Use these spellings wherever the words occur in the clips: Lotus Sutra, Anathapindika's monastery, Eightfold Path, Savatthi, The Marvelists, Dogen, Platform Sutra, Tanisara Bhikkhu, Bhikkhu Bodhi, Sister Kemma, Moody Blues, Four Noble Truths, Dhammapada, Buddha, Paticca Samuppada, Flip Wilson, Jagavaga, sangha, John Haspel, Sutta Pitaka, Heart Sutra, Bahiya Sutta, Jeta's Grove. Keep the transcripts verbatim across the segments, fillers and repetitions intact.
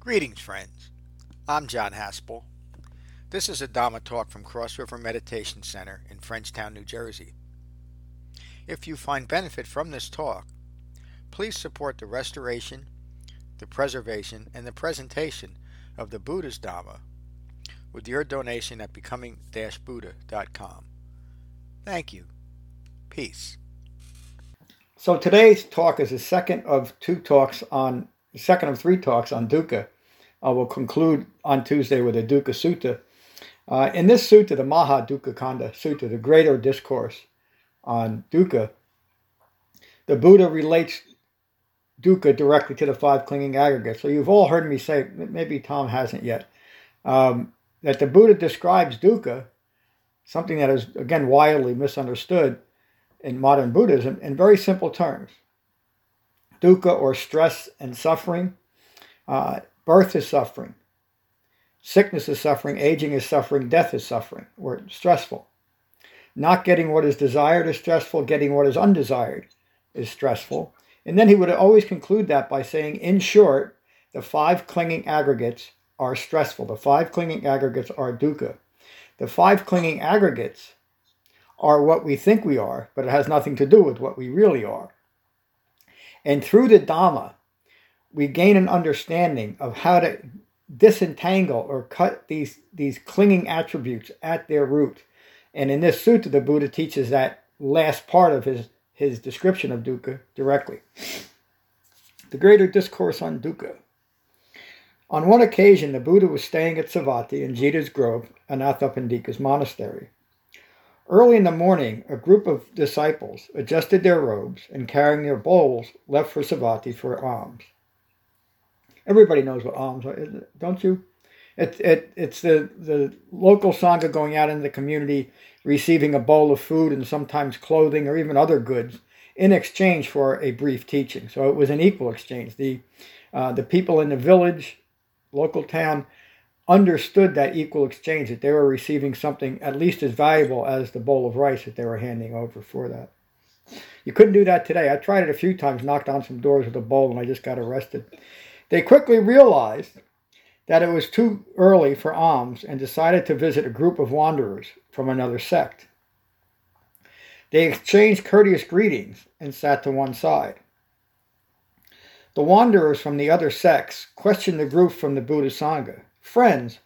Greetings, friends. I'm John Haspel. This is a Dhamma talk from Cross River Meditation Center in Frenchtown, New Jersey. If you find benefit from this talk, please support the restoration, the preservation, and the presentation of the Buddha's Dhamma with your donation at becoming dash buddha dot com. Thank you. Peace. So today's talk is the second of two talks on the second of three talks on Dukkha. Uh, we'll conclude on Tuesday with a Dukkha Sutta. Uh, in this sutta, the Maha Dukkha Khanda Sutta, the greater discourse on Dukkha, the Buddha relates Dukkha directly to the five clinging aggregates. So you've all heard me say, maybe Tom hasn't yet, um, that the Buddha describes Dukkha, something that is, again, wildly misunderstood in modern Buddhism, in very simple terms. Dukkha, or stress and suffering, uh, birth is suffering, sickness is suffering, aging is suffering, death is suffering, or stressful. Not getting what is desired is stressful, getting what is undesired is stressful. And then he would always conclude that by saying, in short, the five clinging aggregates are stressful. The five clinging aggregates are dukkha. The five clinging aggregates are what we think we are, but it has nothing to do with what we really are. And through the Dhamma, we gain an understanding of how to disentangle or cut these, these clinging attributes at their root. And in this sutta, the Buddha teaches that last part of his, his description of dukkha directly. The greater discourse on dukkha. On one occasion, the Buddha was staying at Savatthi in Jeta's Grove, Anathapindika's monastery. Early in the morning, a group of disciples adjusted their robes and, carrying their bowls, left for Savatthi for alms. Everybody knows what alms are, don't you? It, it, it's the, the local sangha going out in the community, receiving a bowl of food and sometimes clothing or even other goods in exchange for a brief teaching. So it was an equal exchange. The, uh, the people in the village, local town, understood that equal exchange, that they were receiving something at least as valuable as the bowl of rice that they were handing over for that. You couldn't do that today. I tried it a few times, knocked on some doors with a bowl, and I just got arrested. They quickly realized that it was too early for alms and decided to visit a group of wanderers from another sect. They exchanged courteous greetings and sat to one side. The wanderers from the other sects questioned the group from the Buddha Sangha. Friends,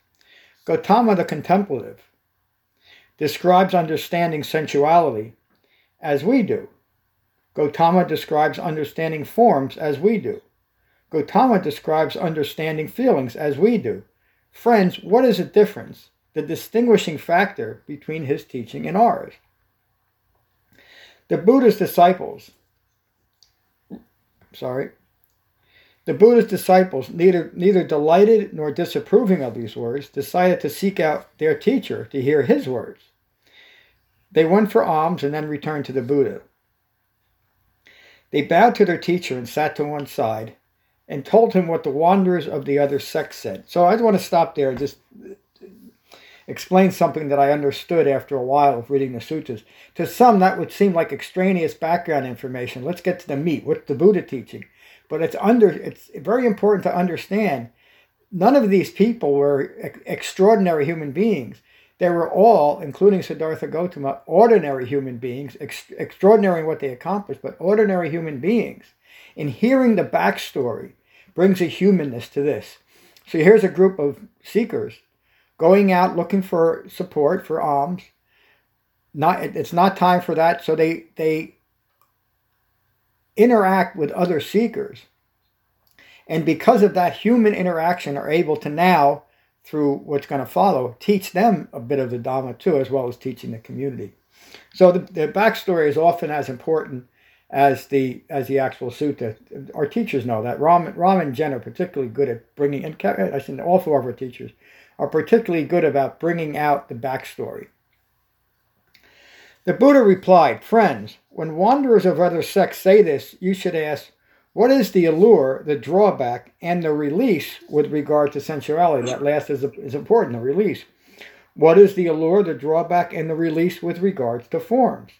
Gautama the contemplative describes understanding sensuality as we do. Gautama describes understanding forms as we do. Gautama describes understanding feelings as we do. Friends, what is the difference, the distinguishing factor between his teaching and ours? The Buddha's disciples, sorry, The Buddha's disciples, neither, neither delighted nor disapproving of these words, decided to seek out their teacher to hear his words. They went for alms and then returned to the Buddha. They bowed to their teacher and sat to one side and told him what the wanderers of the other sect said. So I want to stop there and just explain something that I understood after a while of reading the suttas. To some, that would seem like extraneous background information. Let's get to the meat. What's the Buddha teaching? But it's under it's very important to understand none of these people were ex- extraordinary human beings. They were all, including Siddhartha Gautama, ordinary human beings, ex- extraordinary in what they accomplished, but ordinary human beings. And hearing the backstory brings a humanness to this. So here's a group of seekers going out looking for support, for alms. Not, it's not time for that, so they they... interact with other seekers, and because of that human interaction are able to now, through what's going to follow, teach them a bit of the Dhamma too, as well as teaching the community. So the, the backstory is often as important as the as the actual sutta. Our teachers know that. Ram, Ram and Jen are particularly good at bringing, and I said all four of our teachers are particularly good about bringing out the backstory. The Buddha replied, friends, when wanderers of other sects say this, you should ask, what is the allure, the drawback, and the release with regard to sensuality? That last is, is important, the release. What is the allure, the drawback, and the release with regards to forms?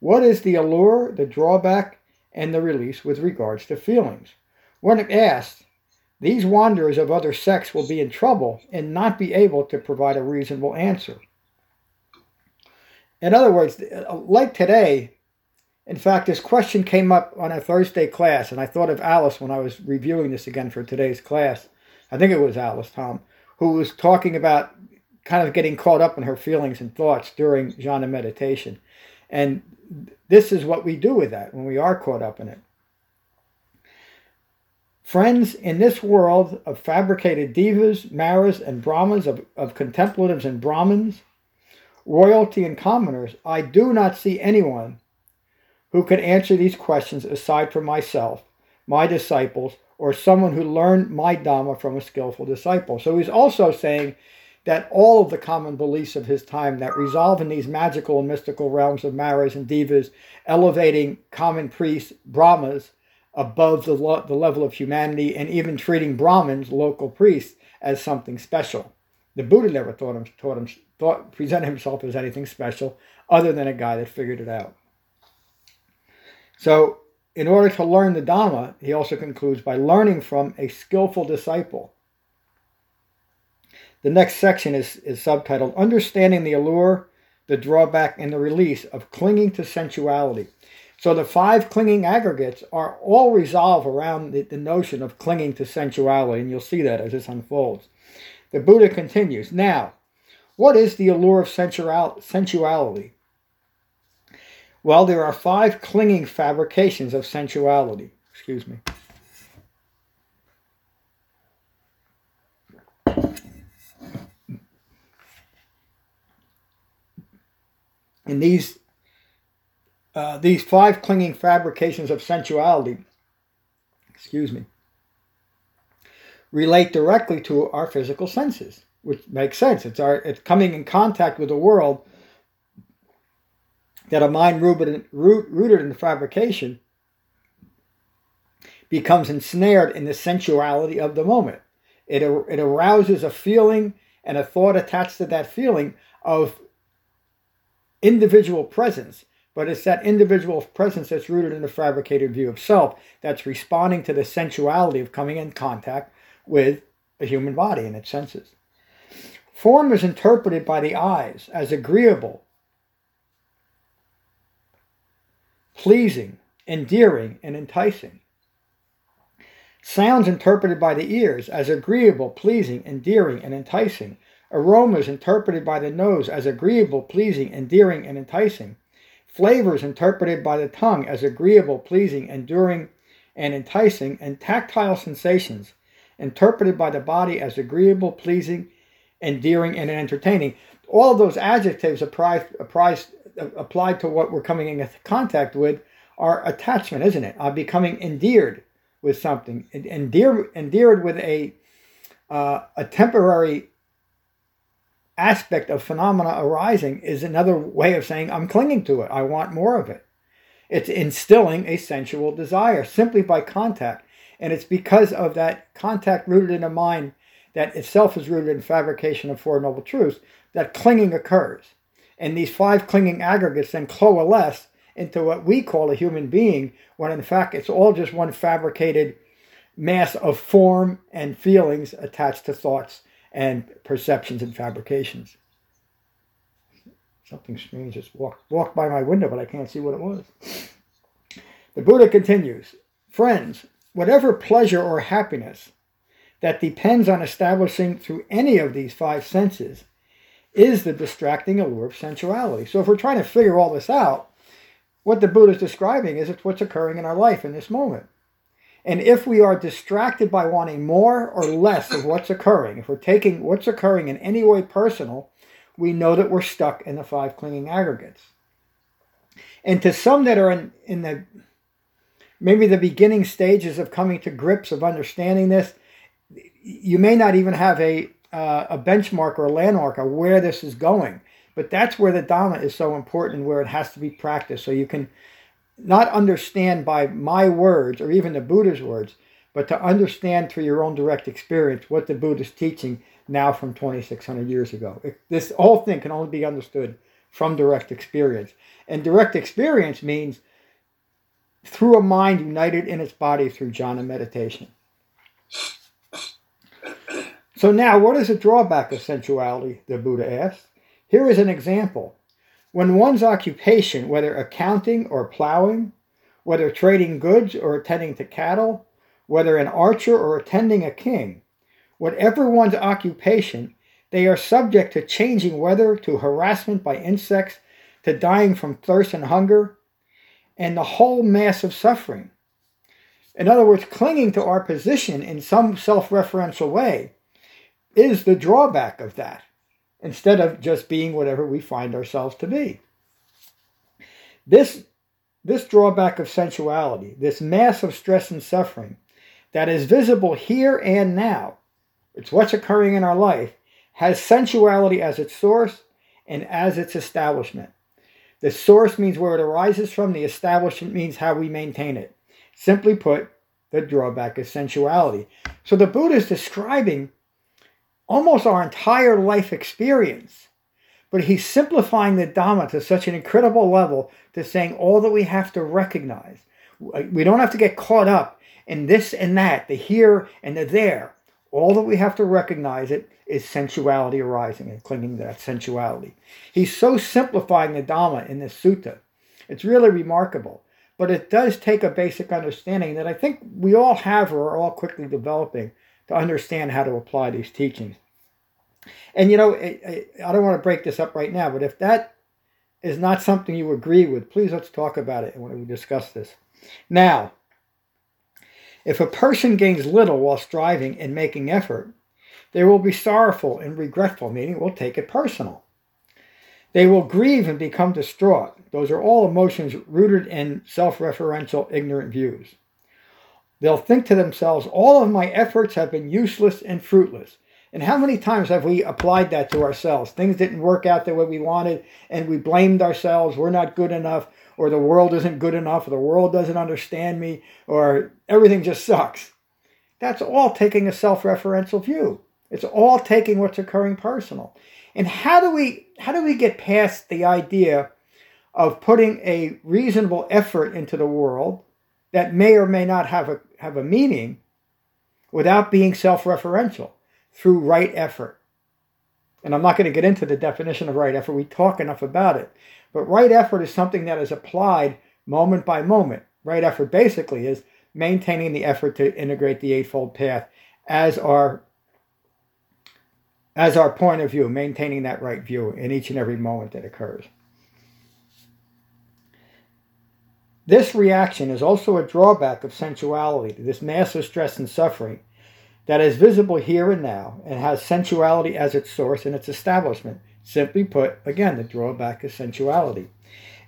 What is the allure, the drawback, and the release with regards to feelings? When asked, These wanderers of other sects will be in trouble and not be able to provide a reasonable answer. In other words, like today, in fact, this question came up on a Thursday class, and I thought of Alice when I was reviewing this again for today's class. I think it was Alice, Tom, who was talking about kind of getting caught up in her feelings and thoughts during jhana meditation. And this is what we do with that when we are caught up in it. Friends, in this world of fabricated divas, maras, and brahmas, of, of contemplatives and brahmins, royalty and commoners, I do not see anyone who could answer these questions aside from myself, my disciples, or someone who learned my Dhamma from a skillful disciple. So he's also saying that all of the common beliefs of his time that resolve in these magical and mystical realms of maras and divas, elevating common priests, brahmas, above the, lo- the level of humanity, and even treating brahmins, local priests, as something special. The Buddha never thought him, taught him, thought, presented himself as anything special other than a guy that figured it out. So, in order to learn the Dhamma, he also concludes by learning from a skillful disciple. The next section is, is subtitled, Understanding the Allure, the Drawback, and the Release of Clinging to Sensuality. So the five clinging aggregates are all resolved around the, the notion of clinging to sensuality, and you'll see that as this unfolds. The Buddha continues, now, what is the allure of sensual, sensuality? Well, there are five clinging fabrications of sensuality. Excuse me. And these, uh, these five clinging fabrications of sensuality, excuse me, relate directly to our physical senses, which makes sense. It's our it's coming in contact with the world that a mind rooted in, root, rooted in fabrication becomes ensnared in the sensuality of the moment. It it arouses a feeling and a thought attached to that feeling of individual presence, but it's that individual presence that's rooted in the fabricated view of self that's responding to the sensuality of coming in contact with a human body and its senses. Form is interpreted by the eyes as agreeable, pleasing, endearing, and enticing. Sounds interpreted by the ears as agreeable, pleasing, endearing, and enticing. Aromas interpreted by the nose as agreeable, pleasing, endearing, and enticing. Flavors interpreted by the tongue as agreeable, pleasing, enduring, and enticing. And tactile sensations interpreted by the body as agreeable, pleasing, endearing, and entertaining. All of those adjectives apprised, apprised, applied to what we're coming into contact with are attachment, isn't it? I'm becoming endeared with something. Endear, endeared with a, uh, a temporary aspect of phenomena arising is another way of saying I'm clinging to it. I want more of it. It's instilling a sensual desire simply by contact. And it's because of that contact rooted in a mind that itself is rooted in fabrication of Four Noble Truths that clinging occurs. And these five clinging aggregates then coalesce into what we call a human being, when in fact it's all just one fabricated mass of form and feelings attached to thoughts and perceptions and fabrications. Something strange just walked, walked by my window, but I can't see what it was. The Buddha continues, friends, whatever pleasure or happiness that depends on establishing through any of these five senses is the distracting allure of sensuality. So if we're trying to figure all this out, what the Buddha is describing is it's what's occurring in our life in this moment. And if we are distracted by wanting more or less of what's occurring, if we're taking what's occurring in any way personal, we know that we're stuck in the five clinging aggregates. And to some that are in, in the maybe the beginning stages of coming to grips of understanding this, you may not even have a, uh, a benchmark or a landmark of where this is going. But that's where the Dhamma is so important, where it has to be practiced. So you can not understand by my words or even the Buddha's words, but to understand through your own direct experience what the Buddha is teaching now from twenty-six hundred years ago. It, this whole thing can only be understood from direct experience. And direct experience means through a mind united in its body through jhana meditation. So now, what is the drawback of sensuality, the Buddha asked? Here is an example. When one's occupation, whether accounting or plowing, whether trading goods or attending to cattle, whether an archer or attending a king, whatever one's occupation, they are subject to changing weather, to harassment by insects, to dying from thirst and hunger, and the whole mass of suffering. In other words, clinging to our position in some self-referential way is the drawback of that, instead of just being whatever we find ourselves to be. This, this drawback of sensuality, this mass of stress and suffering that is visible here and now, it's what's occurring in our life, has sensuality as its source and as its establishment. The source means where it arises from, the establishment means how we maintain it. Simply put, the drawback is sensuality. So the Buddha is describing almost our entire life experience, but he's simplifying the Dhamma to such an incredible level to saying all that we have to recognize. We don't have to get caught up in this and that, the here and the there. All that we have to recognize it is sensuality arising and clinging to that sensuality. He's so simplifying the Dhamma in this sutta. It's really remarkable. But it does take a basic understanding that I think we all have or are all quickly developing to understand how to apply these teachings. And, you know, it, it, I don't want to break this up right now, but if that is not something you agree with, please let's talk about it when we discuss this. Now, if a person gains little while striving and making effort, they will be sorrowful and regretful, meaning will take it personal. They will grieve and become distraught. Those are all emotions rooted in self-referential, ignorant views. They'll think to themselves, all of my efforts have been useless and fruitless. And how many times have we applied that to ourselves? Things didn't work out the way we wanted, and we blamed ourselves. We're not good enough, or the world isn't good enough, or the world doesn't understand me, or everything just sucks. That's all taking a self-referential view. It's all taking what's occurring personal. And how do we how do we get past the idea of putting a reasonable effort into the world that may or may not have a have a meaning without being self-referential through right effort? And I'm not going to get into the definition of right effort. We talk enough about it. But right effort is something that is applied moment by moment. Right effort basically is maintaining the effort to integrate the Eightfold Path as our as our point of view, maintaining that right view in each and every moment that occurs. This reaction is also a drawback of sensuality, this massive stress and suffering that is visible here and now and has sensuality as its source and its establishment. Simply put, again, the drawback is sensuality.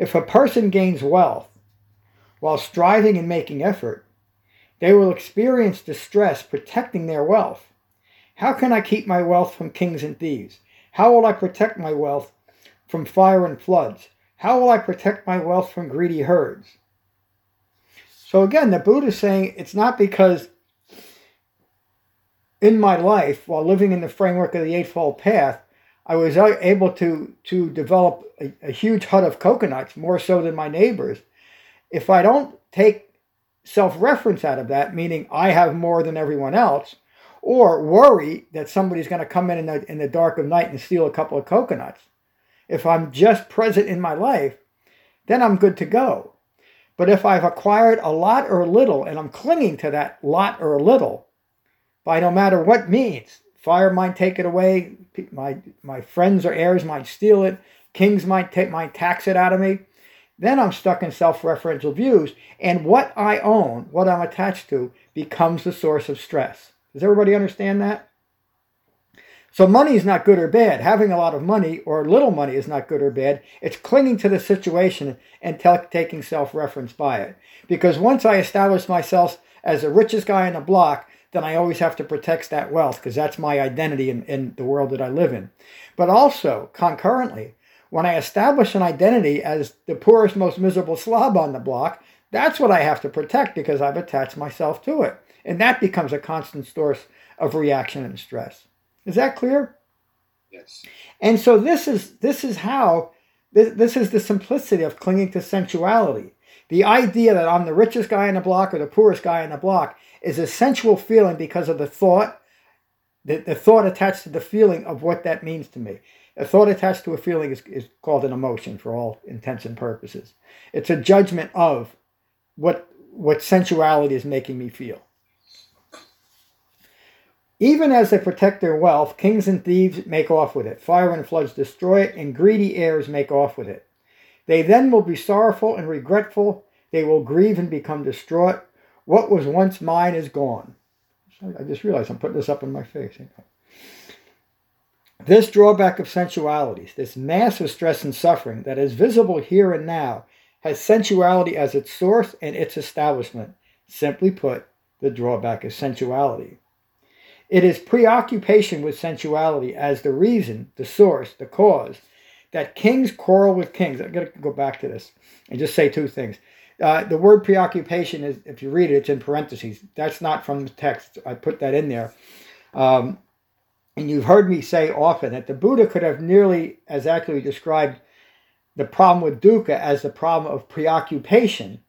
If a person gains wealth while striving and making effort, they will experience distress protecting their wealth. How can I keep my wealth from kings and thieves? How will I protect my wealth from fire and floods? How will I protect my wealth from greedy herds? So again, the Buddha is saying it's not because in my life, while living in the framework of the Eightfold Path, I was able to, to develop a, a huge hut of coconuts, more so than my neighbors. If I don't take self-reference out of that, meaning I have more than everyone else, or worry that somebody's going to come in in the, in the dark of night and steal a couple of coconuts. If I'm just present in my life, then I'm good to go. But if I've acquired a lot or little, and I'm clinging to that lot or little, by no matter what means, fire might take it away, my my friends or heirs might steal it, kings might take might tax it out of me, then I'm stuck in self-referential views, and what I own, what I'm attached to, becomes the source of stress. Does everybody understand that? So money is not good or bad. Having a lot of money or little money is not good or bad. It's clinging to the situation and t- taking self-reference by it. Because once I establish myself as the richest guy on the block, then I always have to protect that wealth because that's my identity in, in the world that I live in. But also, concurrently, when I establish an identity as the poorest, most miserable slob on the block, that's what I have to protect because I've attached myself to it. And that becomes a constant source of reaction and stress. Is that clear? Yes. And so this is this is how, this, this is the simplicity of clinging to sensuality. The idea that I'm the richest guy in the block or the poorest guy in the block is a sensual feeling because of the thought, The, the thought attached to the feeling of what that means to me. A thought attached to a feeling is, is called an emotion for all intents and purposes. It's a judgment of what, what sensuality is making me feel. Even as they protect their wealth, kings and thieves make off with it. Fire and floods destroy it, and greedy heirs make off with it. They then will be sorrowful and regretful. They will grieve and become distraught. What was once mine is gone. I just realized I'm putting this up in my face. This drawback of sensualities, this mass of stress and suffering that is visible here and now, has sensuality as its source and its establishment. Simply put, the drawback is sensuality. It is preoccupation with sensuality as the reason, the source, the cause, that kings quarrel with kings. I'm going to go back to this and just say two things. Uh, the word preoccupation is, if you read it, it's in parentheses. That's not from the text. I put that in there. Um, and you've heard me say often that the Buddha could have nearly as accurately described the problem with dukkha as the problem of preoccupation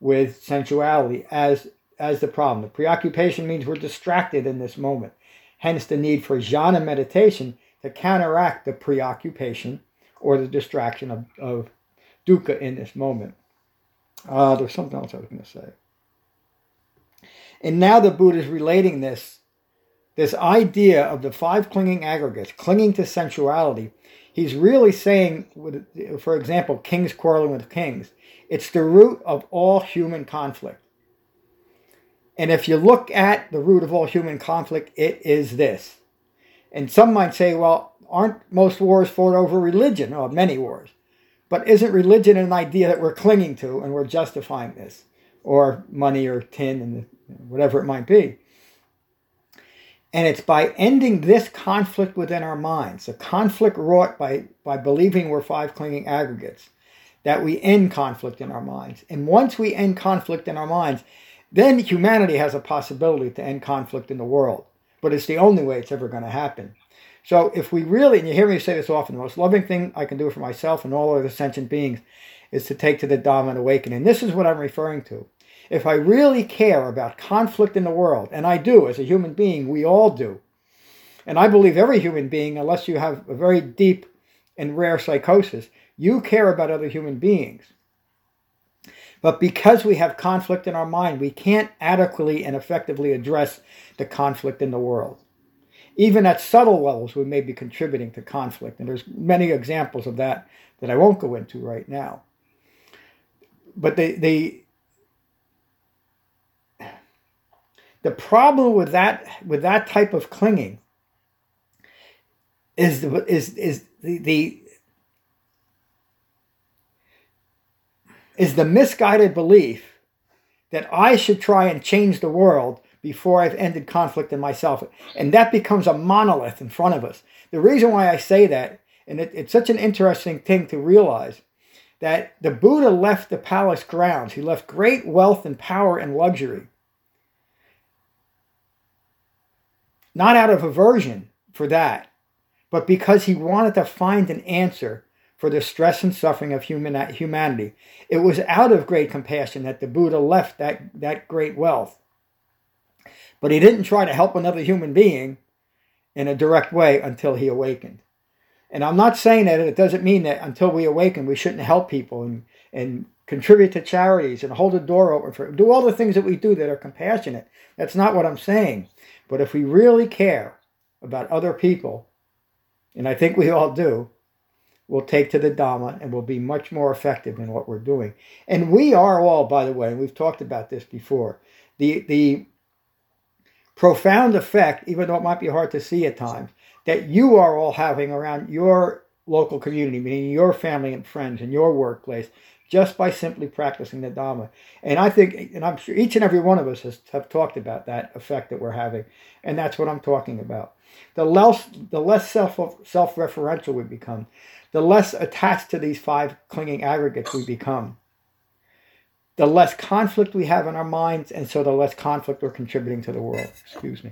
with sensuality as as the problem. The preoccupation means we're distracted in this moment. Hence the need for jhana meditation to counteract the preoccupation or the distraction of, of dukkha in this moment. Uh, there's something else I was going to say. And now the Buddha is relating this, this idea of the five clinging aggregates, clinging to sensuality. He's really saying, for example, kings quarreling with kings. It's the root of all human conflict. And if you look at the root of all human conflict, it is this. And some might say, well, aren't most wars fought over religion? Oh, many wars. But isn't religion an idea that we're clinging to and we're justifying this? Or money or tin and whatever it might be. And it's by ending this conflict within our minds, the conflict wrought by, by believing we're five clinging aggregates, that we end conflict in our minds. And once we end conflict in our minds, then humanity has a possibility to end conflict in the world. But it's the only way it's ever going to happen. So if we really, and you hear me say this often, the most loving thing I can do for myself and all other sentient beings is to take to the Dhamma and awaken. And this is what I'm referring to. If I really care about conflict in the world, and I do as a human being, we all do. And I believe every human being, unless you have a very deep and rare psychosis, you care about other human beings. But because we have conflict in our mind, we can't adequately and effectively address the conflict in the world. Even at subtle levels, we may be contributing to conflict. And there's many examples of that that I won't go into right now. But the, the, the problem with that, with that type of clinging is the, is, is the, the is the misguided belief that I should try and change the world before I've ended conflict in myself. And that becomes a monolith in front of us. The reason why I say that, and it, it's such an interesting thing to realize, that the Buddha left the palace grounds. He left great wealth and power and luxury, not out of aversion for that, but because he wanted to find an answer for the stress and suffering of human humanity. It was out of great compassion that the Buddha left that, that great wealth. But he didn't try to help another human being in a direct way until he awakened. And I'm not saying that it doesn't mean that until we awaken, we shouldn't help people and, and contribute to charities and hold a door open for, do all the things that we do that are compassionate. That's not what I'm saying. But if we really care about other people, and I think we all do, we'll take to the Dhamma and we'll be much more effective in what we're doing. And we are all, by the way, and we've talked about this before, the, the profound effect, even though it might be hard to see at times, that you are all having around your local community, meaning your family and friends and your workplace, just by simply practicing the Dhamma. And I think, and I'm sure each and every one of us has have talked about that effect that we're having. And that's what I'm talking about. The less, the less self, self-referential we become, the less attached to these five clinging aggregates we become, the less conflict we have in our minds, and so the less conflict we're contributing to the world. Excuse me.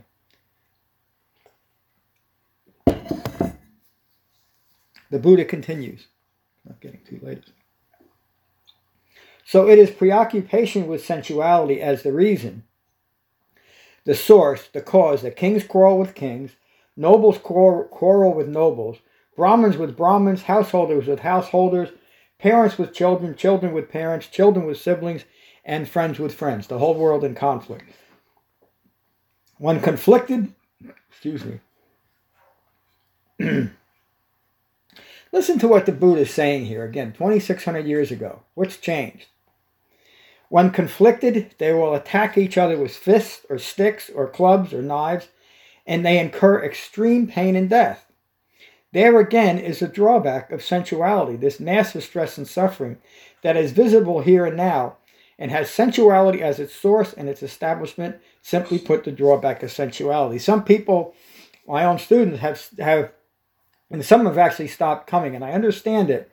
The Buddha continues. I'm not getting too late. So it is preoccupation with sensuality as the reason, the source, the cause, that kings quarrel with kings, nobles quarrel, quarrel with nobles, Brahmins with Brahmins, householders with householders, parents with children, children with parents, children with siblings, and friends with friends, the whole world in conflict. When conflicted, excuse me, listen to what the Buddha is saying here, again, twenty-six hundred years ago. What's changed? When conflicted, they will attack each other with fists or sticks or clubs or knives, and they incur extreme pain and death. There again is a drawback of sensuality, this massive stress and suffering that is visible here and now and has sensuality as its source and its establishment. Simply put, the drawback of sensuality. Some people, my own students, have, have and some have actually stopped coming, and I understand it,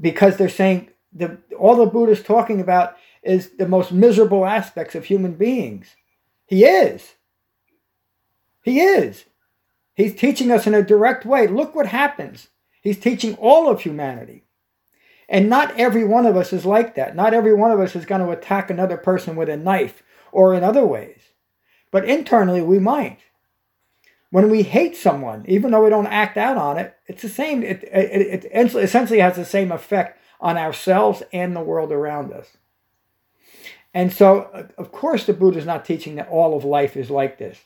because they're saying the, all the Buddha's talking about is the most miserable aspects of human beings. He is. He is. He's teaching us in a direct way. Look what happens. He's teaching all of humanity. And not every one of us is like that. Not every one of us is going to attack another person with a knife or in other ways. But internally, we might. When we hate someone, even though we don't act out on it, it's the same. It, it, it essentially has the same effect on ourselves and the world around us. And so, of course, the Buddha is not teaching that all of life is like this.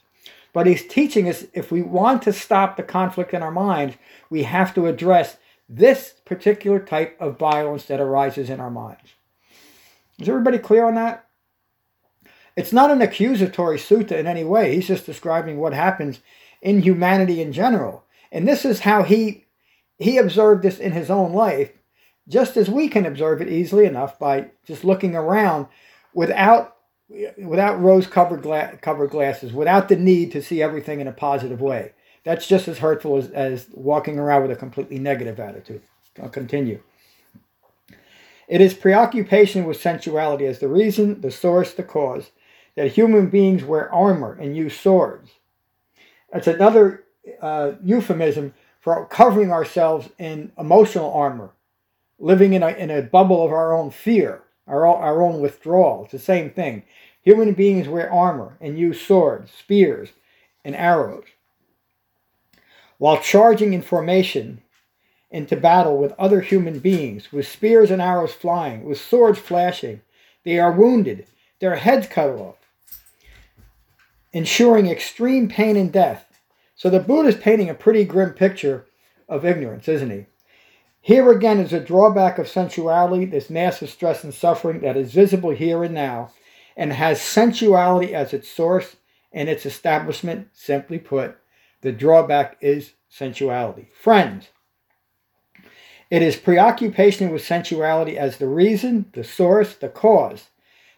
But he's teaching us, if we want to stop the conflict in our minds, we have to address this particular type of violence that arises in our minds. Is everybody clear on that? It's not an accusatory sutta in any way. He's just describing what happens in humanity in general. And this is how he, he observed this in his own life, just as we can observe it easily enough by just looking around without without rose-covered gla- covered glasses, without the need to see everything in a positive way. That's just as hurtful as, as walking around with a completely negative attitude. I'll continue. It is preoccupation with sensuality as the reason, the source, the cause, that human beings wear armor and use swords. That's another uh, euphemism for covering ourselves in emotional armor, living in a, in a bubble of our own fear. Our own, our own withdrawal. It's the same thing. Human beings wear armor and use swords, spears, and arrows. While charging in formation into battle with other human beings, with spears and arrows flying, with swords flashing, they are wounded, their heads cut off, ensuring extreme pain and death. So the Buddha is painting a pretty grim picture of ignorance, isn't he? Here again is a drawback of sensuality, this massive stress and suffering that is visible here and now, and has sensuality as its source and its establishment. Simply put, the drawback is sensuality. Friends, it is preoccupation with sensuality as the reason, the source, the cause,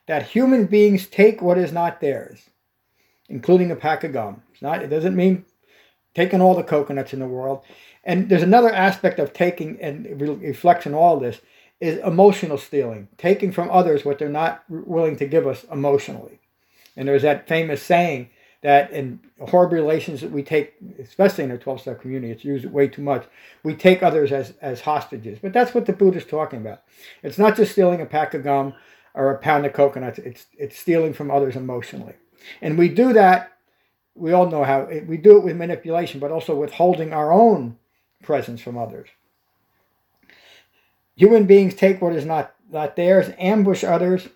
that human beings take what is not theirs, including a pack of gum. It's not, it doesn't mean taking all the coconuts in the world. And there's another aspect of taking, and it reflects in all this, is emotional stealing. Taking from others what they're not willing to give us emotionally. And there's that famous saying that in horrible relations that we take, especially in the twelve-step community, it's used way too much, we take others as, as hostages. But that's what the Buddha's talking about. It's not just stealing a pack of gum or a pound of coconuts. It's, it's stealing from others emotionally. And we do that, we all know how, we do it with manipulation, but also withholding our own presence from others. Human beings take what is not, not theirs, ambush others,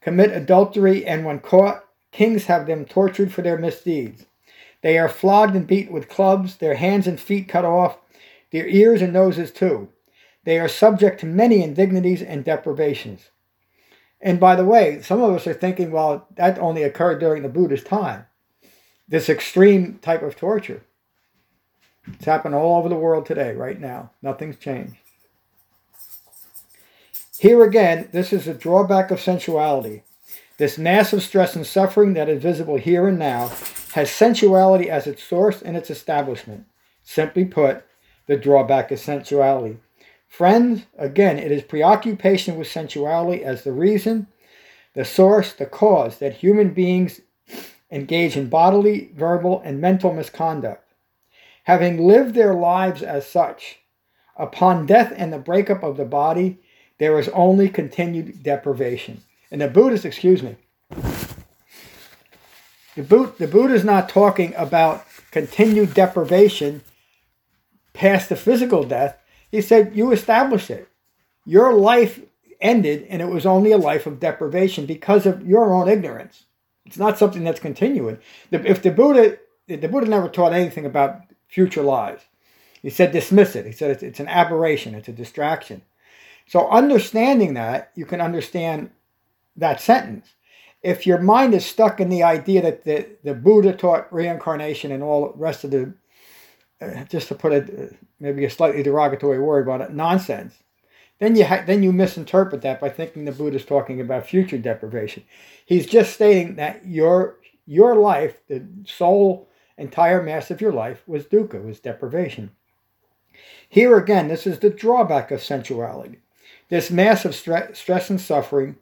commit adultery, and when caught, kings have them tortured for their misdeeds. They are flogged and beaten with clubs, their hands and feet cut off, their ears and noses too. They are subject to many indignities and deprivations. And by the way, some of us are thinking, well, that only occurred during the Buddha's time, this extreme type of torture. It's happening all over the world today, right now. Nothing's changed. Here again, this is a drawback of sensuality. This massive stress and suffering that is visible here and now has sensuality as its source and its establishment. Simply put, the drawback is sensuality. Friends, again, it is preoccupation with sensuality as the reason, the source, the cause that human beings engage in bodily, verbal, and mental misconduct. Having lived their lives as such, upon death and the breakup of the body, there is only continued deprivation. And the Buddhist, excuse me, the, Bo- the Buddha is not talking about continued deprivation past the physical death, he said, you established it. Your life ended, and it was only a life of deprivation because of your own ignorance. It's not something that's continuing. If the Buddha, the Buddha never taught anything about future lives. He said, dismiss it. He said, it's, it's an aberration. It's a distraction. So understanding that, you can understand that sentence. If your mind is stuck in the idea that the, the Buddha taught reincarnation and all the rest of the, uh, just to put a, uh, maybe a slightly derogatory word about it, nonsense, then you ha- then you misinterpret that by thinking the Buddha is talking about future deprivation. He's just stating that your your life, the sole entire mass of your life, was dukkha, was deprivation. Here again, this is the drawback of sensuality. This massive stre- stress and suffering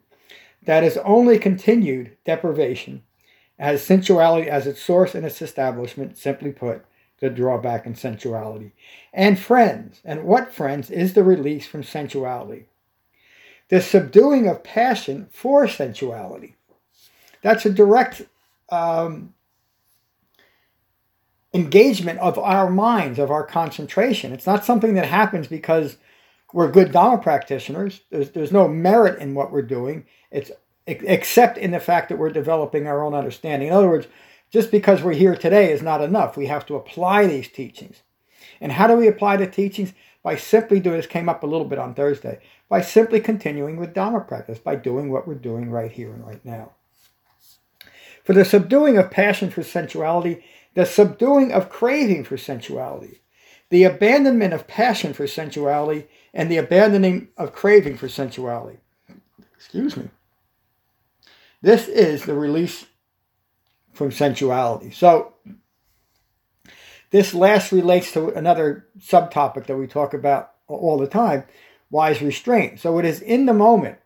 that is only continued deprivation has sensuality as its source and its establishment, simply put, the drawback in sensuality. And friends, and what friends, is the release from sensuality. The subduing of passion for sensuality. That's a direct um, engagement of our minds, of our concentration. It's not something that happens because we're good Dhamma practitioners. There's, there's no merit in what we're doing, it's except in the fact that we're developing our own understanding. In other words, just because we're here today is not enough. We have to apply these teachings. And how do we apply the teachings? By simply doing, this came up a little bit on Thursday, by simply continuing with Dhamma practice, by doing what we're doing right here and right now. For the subduing of passion for sensuality, the subduing of craving for sensuality, the abandonment of passion for sensuality, and the abandoning of craving for sensuality. Excuse me. This is the release from sensuality. So this last relates to another subtopic that we talk about all the time, wise restraint. So it is in the moment,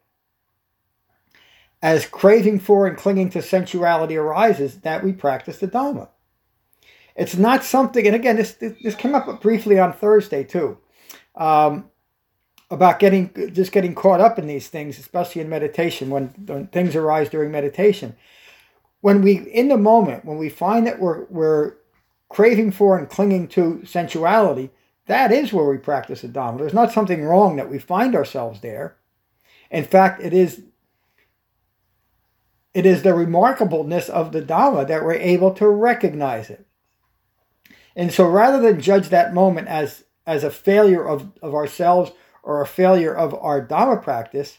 as craving for and clinging to sensuality arises, that we practice the Dhamma. It's not something, and again, this this came up briefly on Thursday too, um, about getting just getting caught up in these things, especially in meditation, when, when things arise during meditation. When we, in the moment, when we find that we're, we're craving for and clinging to sensuality, that is where we practice the Dhamma. There's not something wrong that we find ourselves there. In fact, it is, it is the remarkableness of the Dhamma that we're able to recognize it. And so rather than judge that moment as, as a failure of, of ourselves or a failure of our Dhamma practice,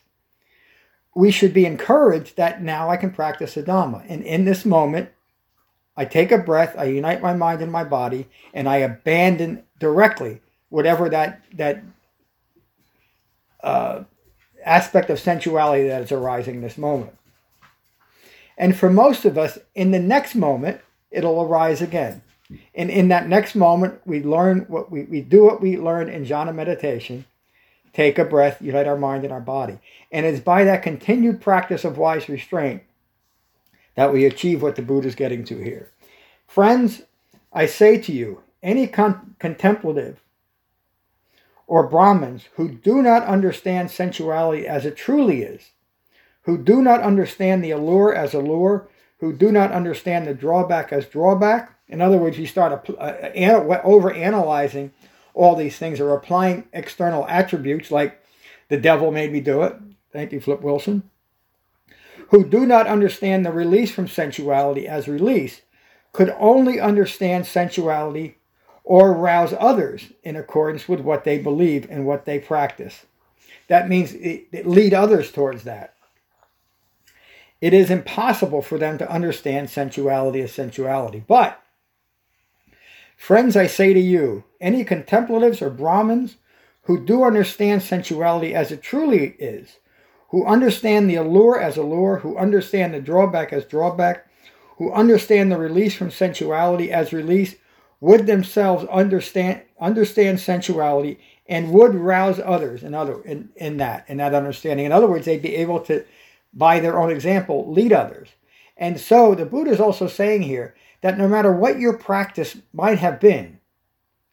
we should be encouraged that now I can practice the Dhamma. And in this moment, I take a breath, I unite my mind and my body, and I abandon directly whatever that that uh, aspect of sensuality that is arising in this moment. And for most of us, in the next moment, it'll arise again. And in that next moment, we learn what we, we do what we learn in jhana meditation. Take a breath, unite our mind and our body. And it's by that continued practice of wise restraint that we achieve what the Buddha is getting to here. Friends, I say to you, any con- contemplative or Brahmins who do not understand sensuality as it truly is, who do not understand the allure as allure, who do not understand the drawback as drawback, in other words, you start a, a, a, over-analyzing all these things, are applying external attributes like the devil made me do it. Thank you, Flip Wilson. Who do not understand the release from sensuality as release could only understand sensuality or arouse others in accordance with what they believe and what they practice. That means it, it lead others towards that. It is impossible for them to understand sensuality as sensuality. But friends, I say to you, any contemplatives or Brahmins who do understand sensuality as it truly is, who understand the allure as allure, who understand the drawback as drawback, who understand the release from sensuality as release, would themselves understand understand sensuality and would rouse others in other in, in that in that understanding. In other words, they'd be able to, by their own example, lead others. And so the Buddha is also saying here that no matter what your practice might have been,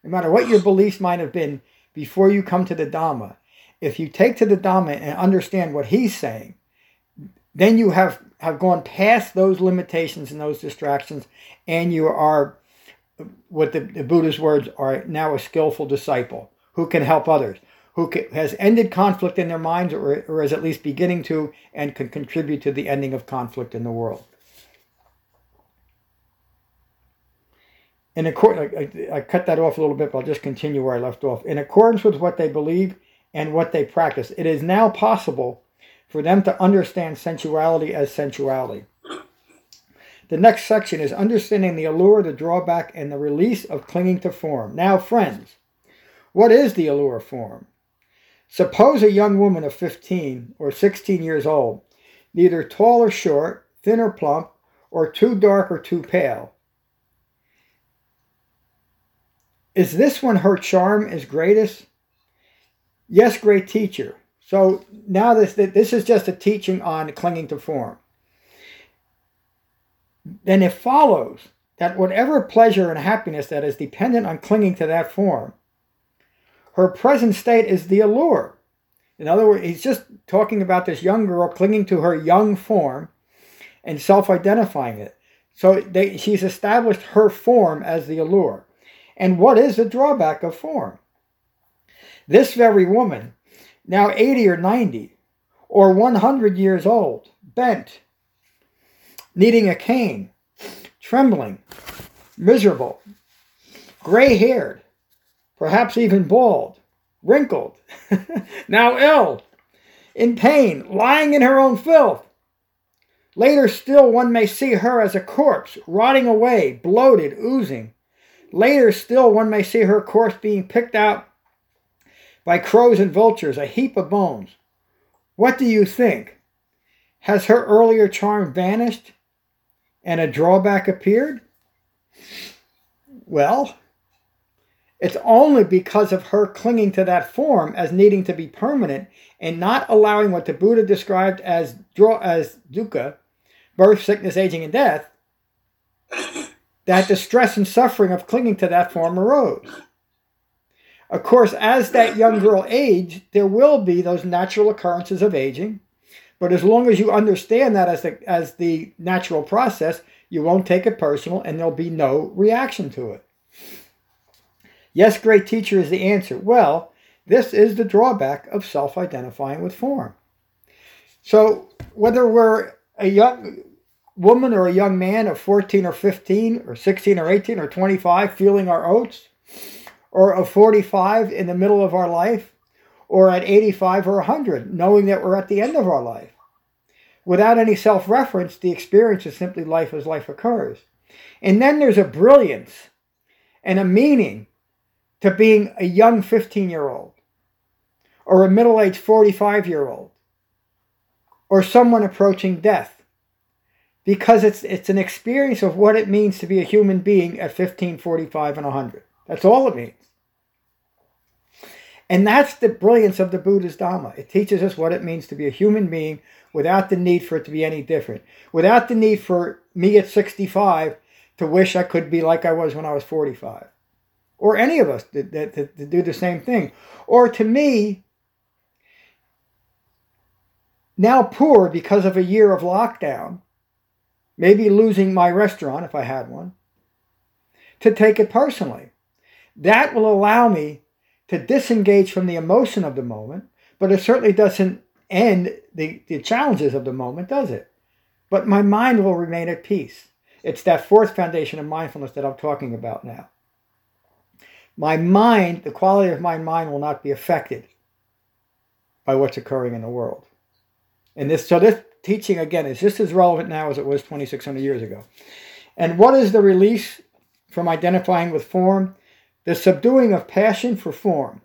no matter what your beliefs might have been before you come to the Dhamma, if you take to the Dhamma and understand what he's saying, then you have, have gone past those limitations and those distractions, and you are what the, the Buddha's words are, now a skillful disciple who can help others, who can, has ended conflict in their minds, or, or is at least beginning to, and can contribute to the ending of conflict in the world. In accord, I, I cut that off a little bit, but I'll just continue where I left off. In accordance with what they believe and what they practice, it is now possible for them to understand sensuality as sensuality. The next section is understanding the allure, the drawback, and the release of clinging to form. Now, friends, what is the allure of form? Suppose a young woman of fifteen or sixteen years old, neither tall or short, thin or plump, or too dark or too pale. Is this when her charm is greatest? Yes, great teacher. So now this this is just a teaching on clinging to form. Then it follows that whatever pleasure and happiness that is dependent on clinging to that form, her present state is the allure. In other words, he's just talking about this young girl clinging to her young form and self-identifying it. So they, she's established her form as the allure. And what is the drawback of form? This very woman, now eighty or ninety, or one hundred years old, bent, needing a cane, trembling, miserable, gray-haired, perhaps even bald, wrinkled, now ill, in pain, lying in her own filth. Later still, one may see her as a corpse, rotting away, bloated, oozing. Later still, one may see her corpse being picked out by crows and vultures, a heap of bones. What do you think? Has her earlier charm vanished and a drawback appeared? Well, it's only because of her clinging to that form as needing to be permanent and not allowing what the Buddha described as, as dukkha, birth, sickness, aging, and death, that the stress and suffering of clinging to that form arose. Of course, as that young girl aged, there will be those natural occurrences of aging. But as long as you understand that as the, as the natural process, you won't take it personal and there'll be no reaction to it. Yes, great teacher is the answer. Well, this is the drawback of self-identifying with form. So whether we're a young woman or a young man of fourteen or fifteen or sixteen or eighteen or twenty-five feeling our oats, or of forty-five in the middle of our life, or at eighty-five or one hundred, knowing that we're at the end of our life. Without any self-reference, the experience is simply life as life occurs. And then there's a brilliance and a meaning to being a young fifteen-year-old, or a middle-aged forty-five-year-old, or someone approaching death. Because it's it's an experience of what it means to be a human being at fifteen, forty-five, and one hundred. That's all it means. And that's the brilliance of the Buddha's Dhamma. It teaches us what it means to be a human being without the need for it to be any different. Without the need for me at sixty-five to wish I could be like I was when I was forty-five. Or any of us to, to, to do the same thing. Or to me, now poor because of a year of lockdown, maybe losing my restaurant, if I had one, to take it personally. That will allow me to disengage from the emotion of the moment, but it certainly doesn't end the, the challenges of the moment, does it? But my mind will remain at peace. It's that fourth foundation of mindfulness that I'm talking about now. My mind, the quality of my mind will not be affected by what's occurring in the world. And this, so this teaching, again, is just as relevant now as it was twenty-six hundred years ago. And what is the release from identifying with form? The subduing of passion for form.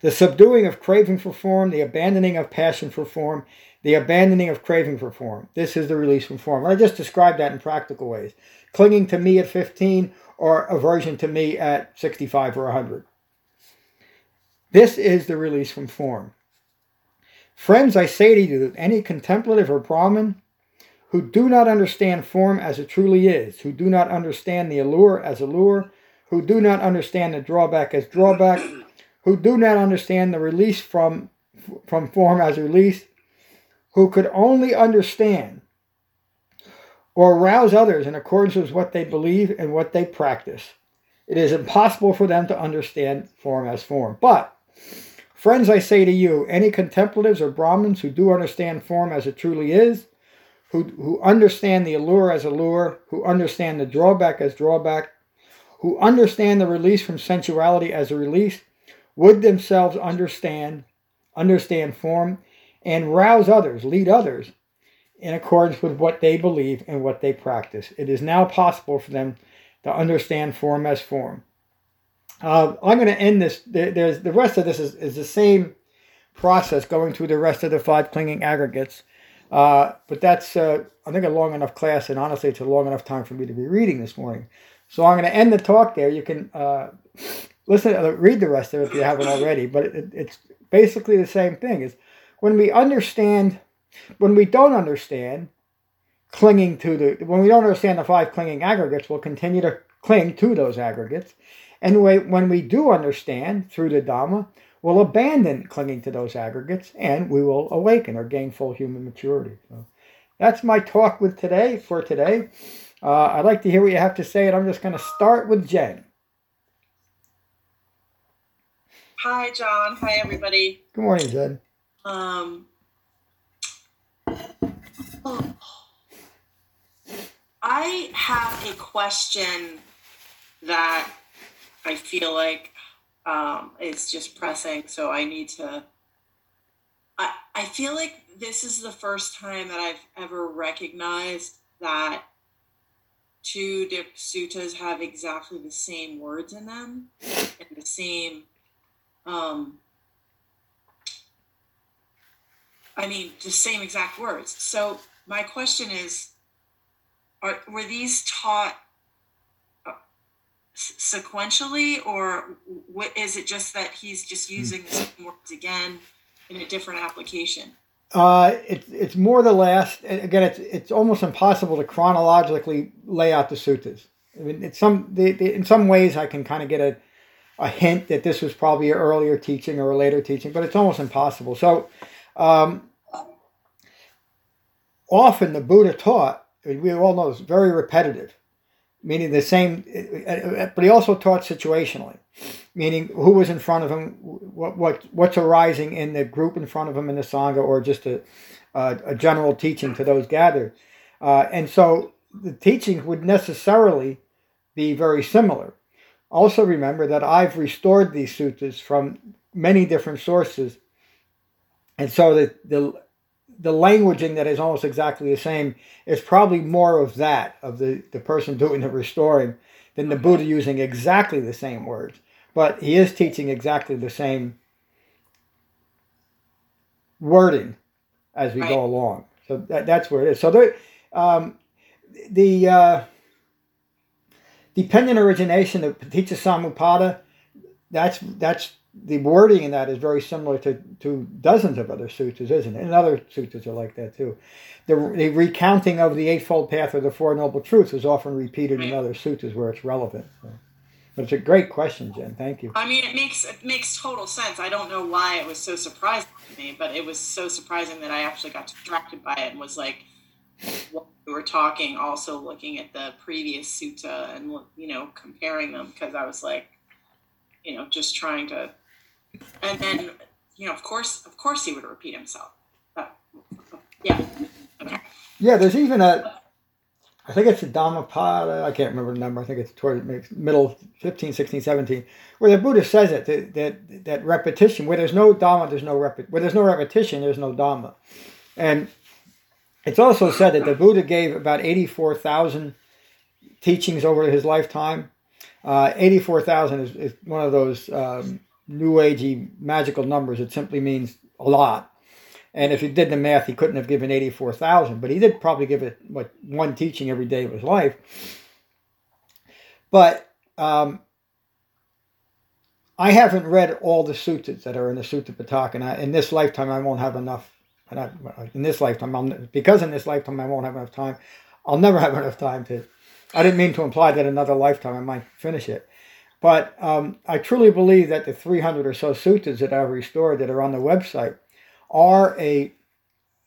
The subduing of craving for form. The abandoning of passion for form. The abandoning of craving for form. This is the release from form. And I just described that in practical ways. Clinging to me at fifteen or aversion to me at sixty-five or one hundred. This is the release from form. Friends, I say to you that any contemplative or Brahmin who do not understand form as it truly is, who do not understand the allure as allure, who do not understand the drawback as drawback, who do not understand the release from, from form as release, who could only understand or arouse others in accordance with what they believe and what they practice. It is impossible for them to understand form as form. But, friends, I say to you, any contemplatives or Brahmins who do understand form as it truly is, who, who understand the allure as allure, who understand the drawback as drawback, who understand the release from sensuality as a release, would themselves understand, understand form, and rouse others, lead others, in accordance with what they believe and what they practice. It is now possible for them to understand form as form. Uh, I'm going to end this. There's, the rest of this is, is the same process going through the rest of the five clinging aggregates. Uh, but that's, uh, I think, a long enough class, and honestly, it's a long enough time for me to be reading this morning. So I'm going to end the talk there. You can uh, listen, uh, read the rest of it if you haven't already. But it, it's basically the same thing. It's when we understand, when we don't understand clinging to the, when we don't understand the five clinging aggregates, we'll continue to cling to those aggregates. And when we do understand through the Dhamma, we'll abandon clinging to those aggregates and we will awaken or gain full human maturity. So that's my talk with today, for today. Uh, I'd like to hear what you have to say, and I'm just going to start with Jen. Hi, John. Hi, everybody. Good morning, Jen. Um, oh. I have a question that I feel like um, it's just pressing, so I need to... I, I feel like this is the first time that I've ever recognized that two different suttas have exactly the same words in them and the same... Um, I mean, the same exact words. So my question is, are, were these taught sequentially, or what, is it just that he's just using the same words again in a different application? Uh, it's it's more the last. Again, it's it's almost impossible to chronologically lay out the suttas. I mean, it's some the, the, in some ways I can kind of get a a hint that this was probably an earlier teaching or a later teaching, but it's almost impossible. So, um, often the Buddha taught. I mean, we all know it's very repetitive. Meaning the same, but he also taught situationally, meaning who was in front of him, what what what's arising in the group in front of him in the sangha, or just a a, a general teaching to those gathered, uh, and so the teachings would necessarily be very similar. Also remember that I've restored these suttas from many different sources, and so the the. The languaging that is almost exactly the same is probably more of that, of the, the person doing the restoring, than the Buddha using exactly the same words. But he is teaching exactly the same wording as we right. go along. So that, that's where it is. So there, um, the uh, dependent origination of Paticca Samuppada, that's that's. The wording in that is very similar to, to dozens of other suttas, isn't it? And other suttas are like that too. The, the recounting of the Eightfold Path or the Four Noble Truths is often repeated in other suttas where it's relevant. So. But it's a great question, Jen. Thank you. I mean, it makes it makes total sense. I don't know why it was so surprising to me, but it was so surprising that I actually got distracted by it and was like, while we were talking, also looking at the previous sutta and, you know, comparing them, because I was like, you know, just trying to. And then, you know, of course, of course he would repeat himself. But, yeah. Okay. Yeah, there's even a, I think it's a Dhammapada, I can't remember the number, I think it's toward the middle, fifteen, sixteen, seventeen, where the Buddha says it, that that, that repetition, where there's no Dhamma, there's no repetition, where there's no repetition, there's no Dhamma. And it's also said that the Buddha gave about eighty-four thousand teachings over his lifetime. Uh, eighty-four thousand is, is one of those... Um, New Agey magical numbers. It simply means a lot. And if you did the math, he couldn't have given eighty-four thousand, but he did probably give it what one teaching every day of his life. But um, I haven't read all the suttas that are in the Sutta Pitaka, and I, in this lifetime I won't have enough. And I, in this lifetime, I'll, because in this lifetime I won't have enough time. I'll never have enough time to. I didn't mean to imply that another lifetime I might finish it. But um, I truly believe that the three hundred or so suttas that I've restored that are on the website are a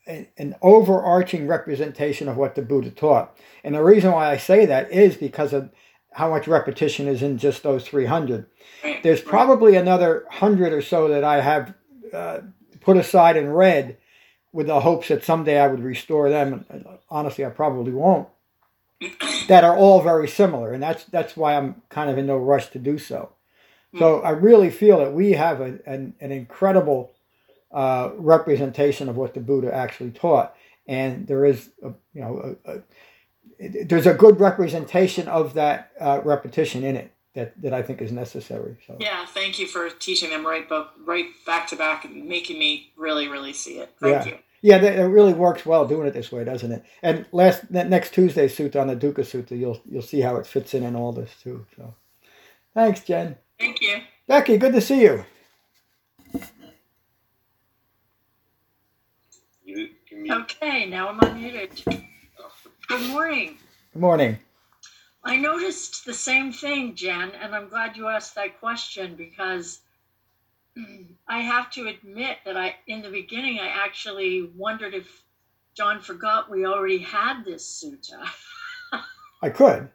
an overarching representation of what the Buddha taught. And the reason why I say that is because of how much repetition is in just those three hundred. There's probably another hundred or so that I have uh, put aside and read with the hopes that someday I would restore them. Honestly, I probably won't. That are all very similar, and that's that's why I'm kind of in no rush to do so. So I really feel that we have a, an, an incredible uh, representation of what the Buddha actually taught, and there is, a, you know, a, a, there's a good representation of that uh, repetition in it that, that I think is necessary. So. Yeah, thank you for teaching them right, right back to back and making me really, really see it. Thank yeah. you. Yeah, that, it really works well doing it this way, doesn't it? And last next Tuesday's sutta on the Dukkha Sutta, you'll you'll see how it fits in in all this too. So, thanks, Jen. Thank you, Becky. Good to see you. you, you okay, now I'm unmuted. Good morning. Good morning. I noticed the same thing, Jen, and I'm glad you asked that question because I have to admit that I, in the beginning, I actually wondered if John forgot we already had this sutta. I could.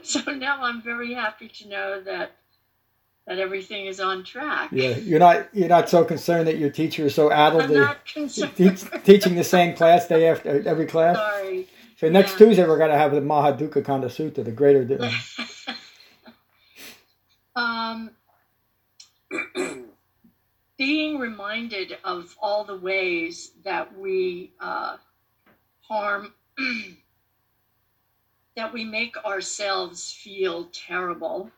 So now I'm very happy to know that that everything is on track. Yeah, you're not you're not so concerned that your teacher is so addled. I'm not concerned. Te- teaching the same class day after every class. Sorry. So next yeah. Tuesday we're going to have the Maha Dukkha Khanda Sutta, the Greater Dukkha. um, being reminded of all the ways that we uh, harm. That we make ourselves feel terrible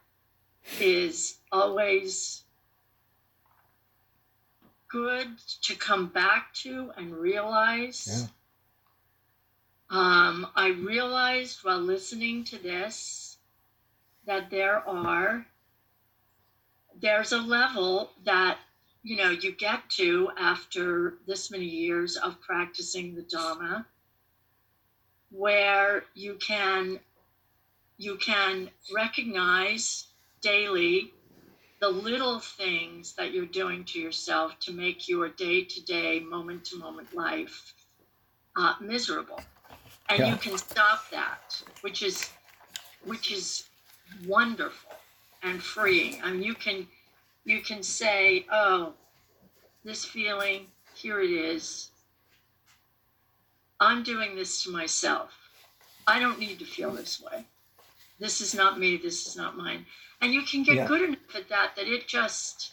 is always good to come back to and realize. Yeah. Um, I realized while listening to this that there are, there's a level that, you know, you get to after this many years of practicing the Dhamma, where you can you can recognize daily the little things that you're doing to yourself to make your day-to-day, moment-to-moment life uh, miserable. And yeah. you can stop that, which is which is wonderful and freeing. I mean, you can you can say, oh, this feeling, here it is. I'm doing this to myself. I don't need to feel this way. This is not me. This is not mine. And you can get yeah. good enough at that, that it just,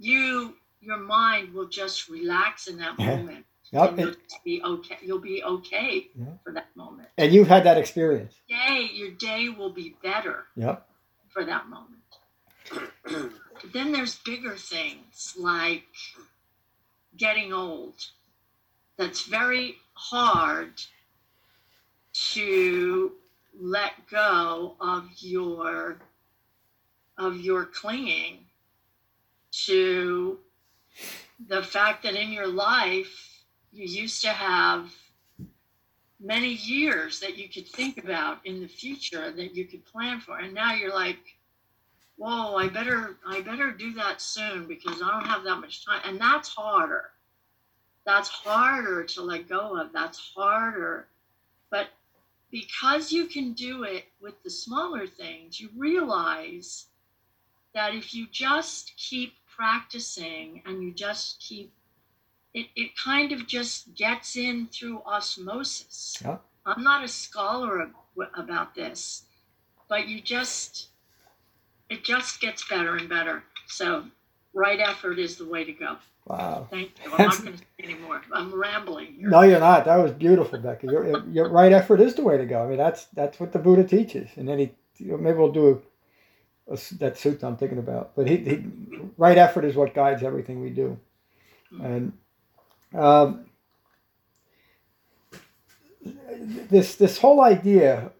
you, your mind will just relax in that yeah. moment. Yep. And you'll be okay. You'll be okay yeah. for that moment. And you've had that experience. Day, your day will be better yep. for that moment. Then there's bigger things like getting old. That's very hard to let go of your of your clinging to the fact that in your life you used to have many years that you could think about in the future that you could plan for, and now you're like, whoa, I better I better do that soon because I don't have that much time. And that's harder. That's harder to let go of. That's harder. But because you can do it with the smaller things, you realize that if you just keep practicing and you just keep, it, it kind of just gets in through osmosis. Yeah. I'm not a scholar of, about this, but you just, it just gets better and better. So right effort is the way to go. Wow. Thank you. I'm That's, not going to say anymore. I'm rambling here. No, you're not. That was beautiful, Becky. Your, your right effort is the way to go. I mean, that's that's what the Buddha teaches. And then he, maybe we'll do a, a, that sutta I'm thinking about. But he, he, right effort is what guides everything we do. And um, this this whole idea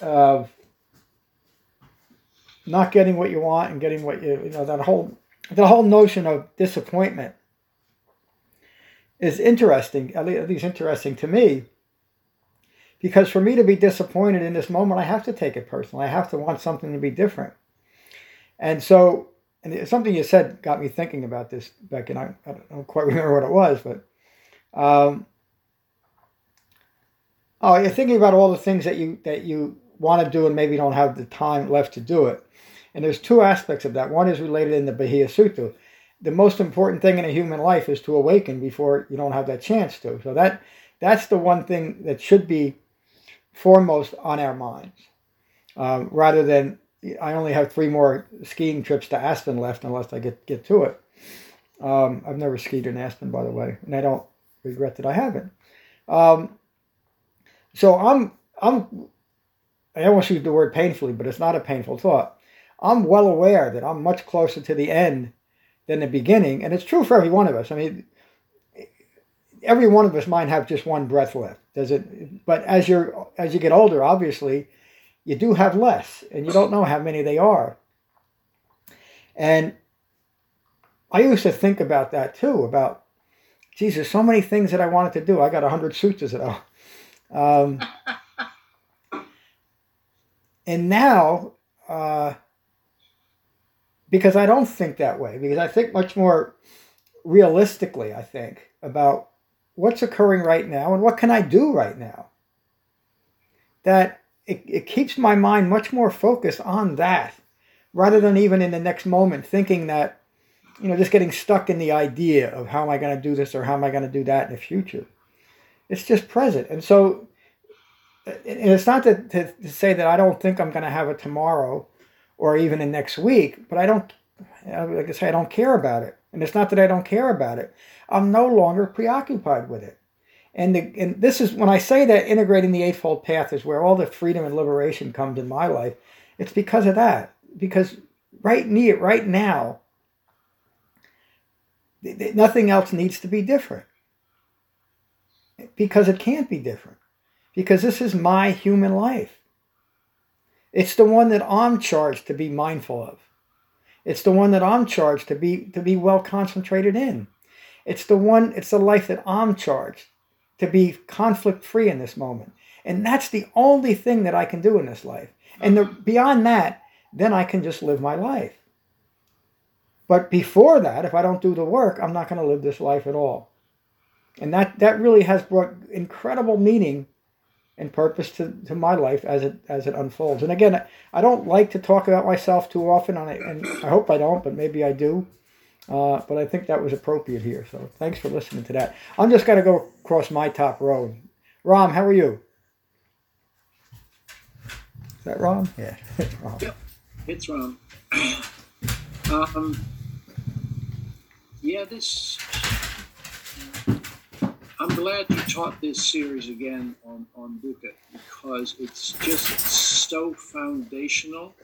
of not getting what you want and getting what you, you know, that whole... The whole notion of disappointment is interesting, at least interesting to me, because for me to be disappointed in this moment, I have to take it personally. I have to want something to be different. And so and something you said got me thinking about this, Beck, and I, I don't quite remember what it was, but um, oh, you're thinking about all the things that you that you want to do and maybe don't have the time left to do it. And there's two aspects of that. One is related in the Bahiya Sutta. The most important thing in a human life is to awaken before you don't have that chance to. So that that's the one thing that should be foremost on our minds, um, rather than I only have three more skiing trips to Aspen left unless I get, get to it. Um, I've never skied in Aspen, by the way, and I don't regret that I haven't. Um, so I'm, I'm, I almost used the word painfully, but it's not a painful thought. I'm well aware that I'm much closer to the end than the beginning, and it's true for every one of us. I mean, every one of us might have just one breath left. Does it? But as you're as you get older, obviously, you do have less, and you don't know how many they are. And I used to think about that too. About, geez, there's so many things that I wanted to do. I got a hundred suttas at all. Um, and now, uh, because I don't think that way. Because I think much more realistically. I think about what's occurring right now and what can I do right now. That. It, it keeps my mind much more focused on that rather than even in the next moment thinking that, you know, just getting stuck in the idea of how am I going to do this or how am I going to do that in the future. It's just present. And so and it's not to, to, to say that I don't think I'm going to have it tomorrow or even in next week, but I don't, like I say, I don't care about it. And it's not that I don't care about it. I'm no longer preoccupied with it. And, the, and this is, when I say that integrating the Eightfold Path is where all the freedom and liberation comes in my life, it's because of that. Because right near, right now, nothing else needs to be different. Because it can't be different. Because this is my human life. It's the one that I'm charged to be mindful of. It's the one that I'm charged to be, to be well concentrated in. It's the one, it's the life that I'm charged to be conflict-free in this moment. And that's the only thing that I can do in this life. And the, beyond that, then I can just live my life. But before that, if I don't do the work, I'm not going to live this life at all. And that, that really has brought incredible meaning and purpose to, to my life as it as it unfolds. And again, I don't like to talk about myself too often, and I, and I hope I don't, but maybe I do. Uh, but I think that was appropriate here. So thanks for listening to that. I'm just going to go across my top row. Ram, how are you? Is that Ram? Yeah. It's Ram. Yep. It's Ram. Um, yeah, this... I'm glad you taught this series again on, on Dukkha because it's just so foundational.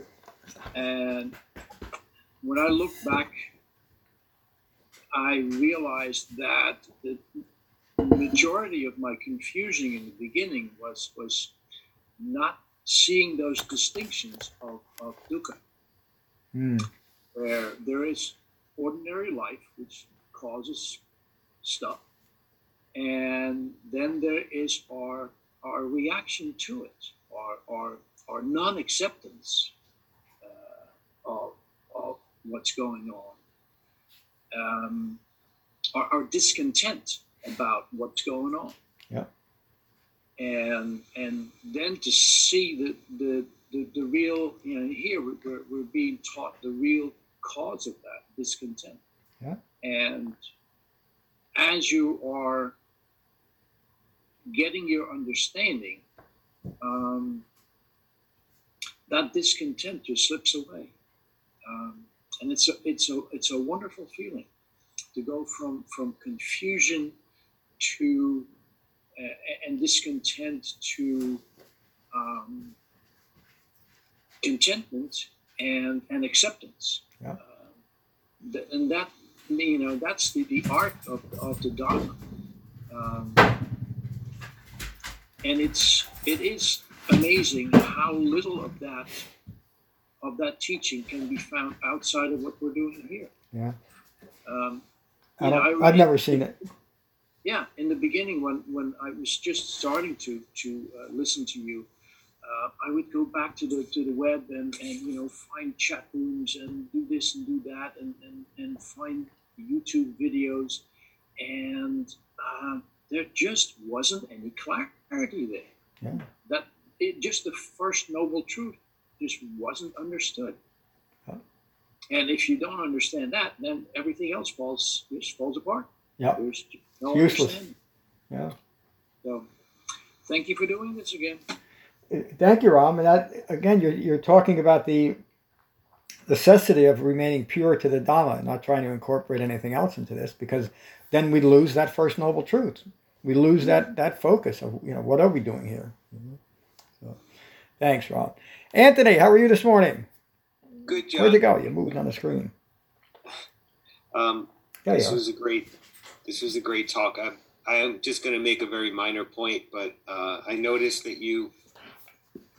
And when I look back, I realized that the majority of my confusion in the beginning was was not seeing those distinctions of, of dukkha, mm. where there is ordinary life, which causes stuff, and then there is our our reaction to it, our, our, our non-acceptance uh, of, of what's going on. Um, are, are discontent about what's going on, yeah, and and then to see the the the, the real, you know, here we're, we're being taught the real cause of that discontent, yeah, and as you are getting your understanding, um, that discontent just slips away. Um, And it's a, it's a it's a wonderful feeling to go from, from confusion to uh, and discontent to um, contentment and, and acceptance. Yeah. Uh, th- and that you know that's the, the art of, of the Dhamma. Um, and it's it is amazing how little of that. of that teaching can be found outside of what we're doing here. Yeah. Um, I know, I really, I've never seen it. Yeah. In the beginning, when, when I was just starting to, to uh, listen to you, uh, I would go back to the to the web and, and you know find chat rooms and do this and do that and and, and find YouTube videos, and uh, there just wasn't any clarity there. Yeah. That it just the first noble truth just wasn't understood. Huh. And if you don't understand that, then everything else falls just falls apart. Yeah. There's no useless. Yeah. So, thank you for doing this again. Thank you, Ram. And that, again, you're you're talking about the necessity of remaining pure to the Dhamma and not trying to incorporate anything else into this, because then we lose that first noble truth. We lose that that focus of, you know, what are we doing here? Mm-hmm. So, thanks, Ram. Anthony, how are you this morning? Good job. Where'd you go? You're moving on the screen. Um, there this was a great. This was a great talk. I, I'm just going to make a very minor point, but uh, I noticed that you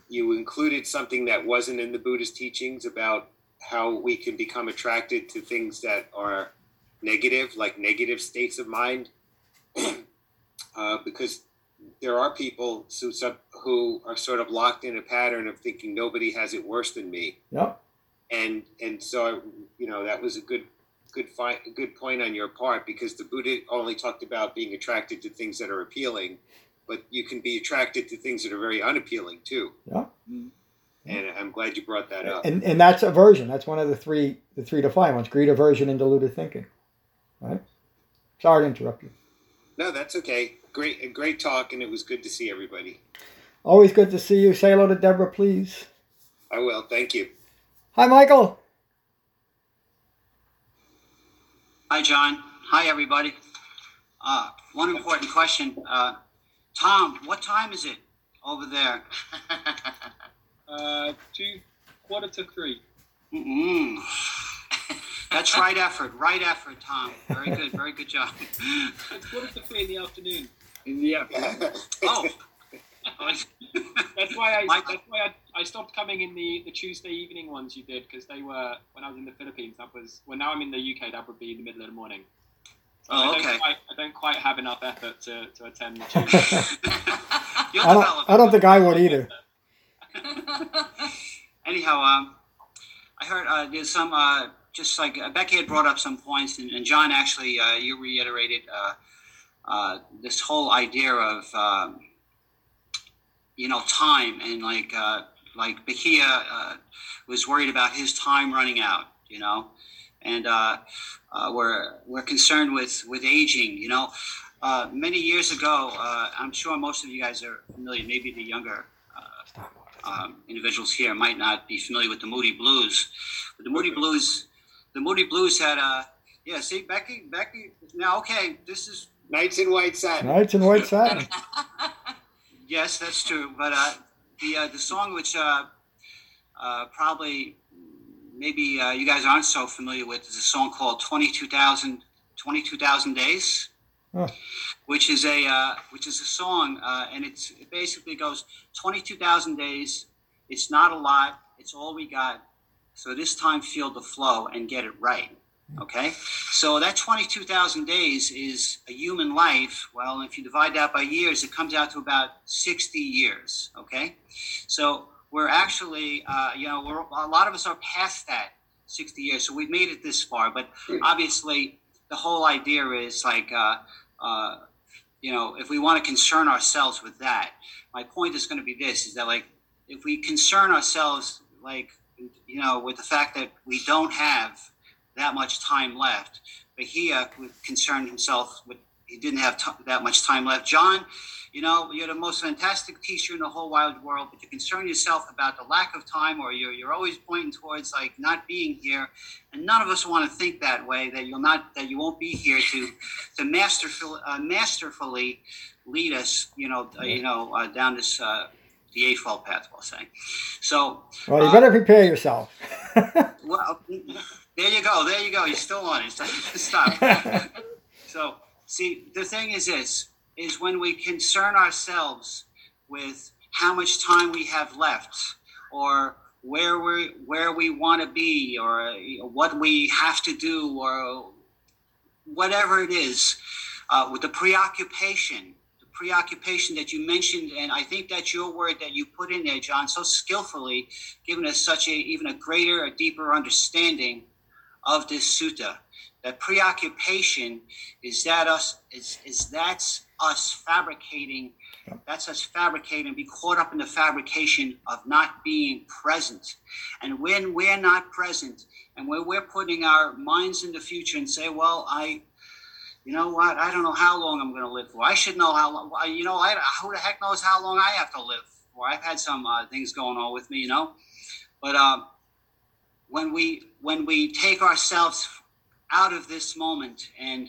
you included something that wasn't in the Buddhist teachings about how we can become attracted to things that are negative, like negative states of mind, uh, because there are people who, who are sort of locked in a pattern of thinking nobody has it worse than me. Yep. And and so I, you know that was a good. Good, fi- good point on your part, because the Buddha only talked about being attracted to things that are appealing, but you can be attracted to things that are very unappealing too. Yeah. And I'm glad you brought that up. And and that's aversion. That's one of the three the three defiant ones: greed, aversion, and deluded thinking. Right. Sorry to interrupt you. No, that's okay. Great, great talk, and it was good to see everybody. Always good to see you. Say hello to Deborah, please. I will. Thank you. Hi, Michael. Hi, John. Hi, everybody. Uh, one important question. Uh, Tom, what time is it over there? uh, two, quarter to three. Mm-mm. That's right effort, right effort, Tom. Very good, very good job. It's quarter to three in the afternoon. In the afternoon. Oh. that's why I Michael. that's why I, I stopped coming in the, the Tuesday evening ones you did, because they were when I was in the Philippines. That was well now I'm in the U K. That would be in the middle of the morning. So oh, I okay. Don't quite, I don't quite have enough effort to, to attend the Tuesday. You're I don't, I don't think I would either. Anyhow, um, I heard uh, there's some uh, just like uh, Becky had brought up some points, and, and John actually uh, you reiterated uh, uh, this whole idea of. Um, you know, time, and like, uh, like Bahiya uh, was worried about his time running out, you know, and uh, uh, we're, we're concerned with, with aging, you know, uh, many years ago, uh, I'm sure most of you guys are familiar, maybe the younger uh, um, individuals here might not be familiar with the Moody Blues, but the Moody Blues, the Moody Blues had a, yeah, see, Becky, Becky, now, okay, this is. Nights in White Satin. Nights in White Satin. Yes, that's true. But uh, the uh, the song which uh, uh, probably maybe uh, you guys aren't so familiar with is a song called twenty-two thousand Days, oh. which is a uh, which is a song, uh, and it's, it basically goes twenty-two thousand days. It's not a lot. It's all we got. So this time, feel the flow and get it right. Okay, so that twenty-two thousand days is a human life. Well, if you divide that by years, it comes out to about sixty years. Okay, so we're actually, uh, you know, we're, a lot of us are past that sixty years. So we've made it this far, but obviously the whole idea is like, uh, uh, you know, if we want to concern ourselves with that, my point is going to be this, is that like, if we concern ourselves, like, you know, with the fact that we don't have that much time left. Bahiya concerned himself with, he didn't have t- that much time left. John, you know, you're the most fantastic teacher in the whole wide world, but you concern yourself about the lack of time, or you're, you're always pointing towards like not being here. And none of us want to think that way, that you'll not, that you won't be here to, to masterful, uh, masterfully lead us, you know, uh, you know, uh, down this, uh, the Eightfold Path, we'll say. So, well, you better uh, prepare yourself. Well, there you go, there you go. You're still on it. Stop. So, see, the thing is this, is when we concern ourselves with how much time we have left, or where we where we want to be, or what we have to do, or whatever it is, uh, with the preoccupation preoccupation that you mentioned, and I think that's your word that you put in there, John, so skillfully, giving us such a even a greater, a deeper understanding of this sutta. That preoccupation is that us is is that's us fabricating, that's us fabricating, be caught up in the fabrication of not being present. And when we're not present, and when we're putting our minds in the future and say, well, I, you know what, I don't know how long I'm going to live for. I should know how long, you know, I, who the heck knows how long I have to live for. I've had some uh, things going on with me, you know. But uh, when we when we take ourselves out of this moment, and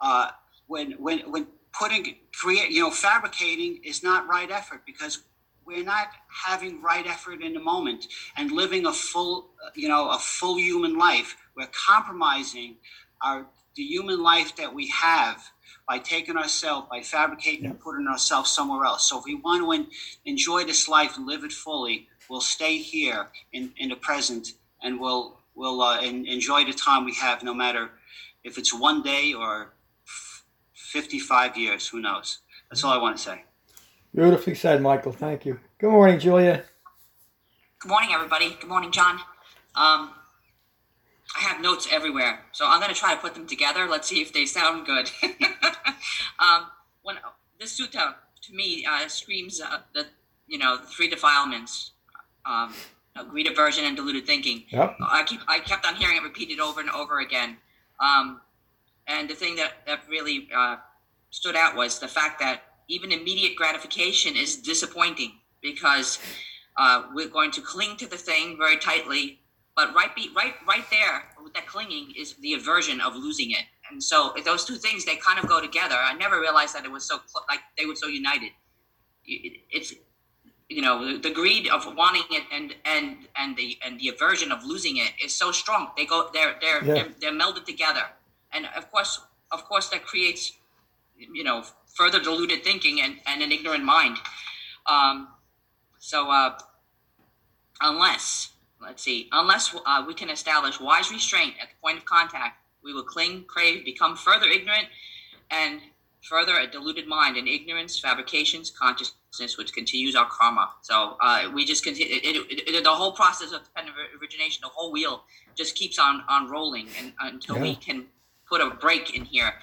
uh, when when when putting, create, you know, fabricating is not right effort, because we're not having right effort in the moment and living a full, you know, a full human life. We're compromising our the human life that we have by taking ourselves, by fabricating yeah. and putting ourselves somewhere else. So if we want to en- enjoy this life and live it fully, we'll stay here in, in the present, and we'll we'll uh, en- enjoy the time we have, no matter if it's one day or fifty-five years, who knows? That's all I want to say. Beautifully said, Michael. Thank you. Good morning, Julia. Good morning, everybody. Good morning, John. Um, I have notes everywhere, so I'm going to try to put them together. Let's see if they sound good. um, when this sutta, to me, uh, screams uh, the you know the three defilements: um, you know, greed, aversion, and deluded thinking. Yep. I keep I kept on hearing it repeated over and over again. Um, and the thing that that really uh, stood out was the fact that even immediate gratification is disappointing, because uh, we're going to cling to the thing very tightly. But right, be, right, right there with that clinging is the aversion of losing it, and so those two things, they kind of go together. I never realized that it was so like they were so united. It, it's you know the greed of wanting it and and and the and the aversion of losing it is so strong. They go they're they're yeah. they're, they're melded together, and of course of course that creates you know further deluded thinking and, and an ignorant mind. Um, so uh, unless. Let's see, unless uh, we can establish wise restraint at the point of contact, we will cling, crave, become further ignorant, and further a deluded mind in ignorance, fabrications, consciousness, which continues our karma. So uh, we just continue, it, it, it, the whole process of dependent origination, the whole wheel just keeps on, on rolling and, until yeah. we can put a break in here.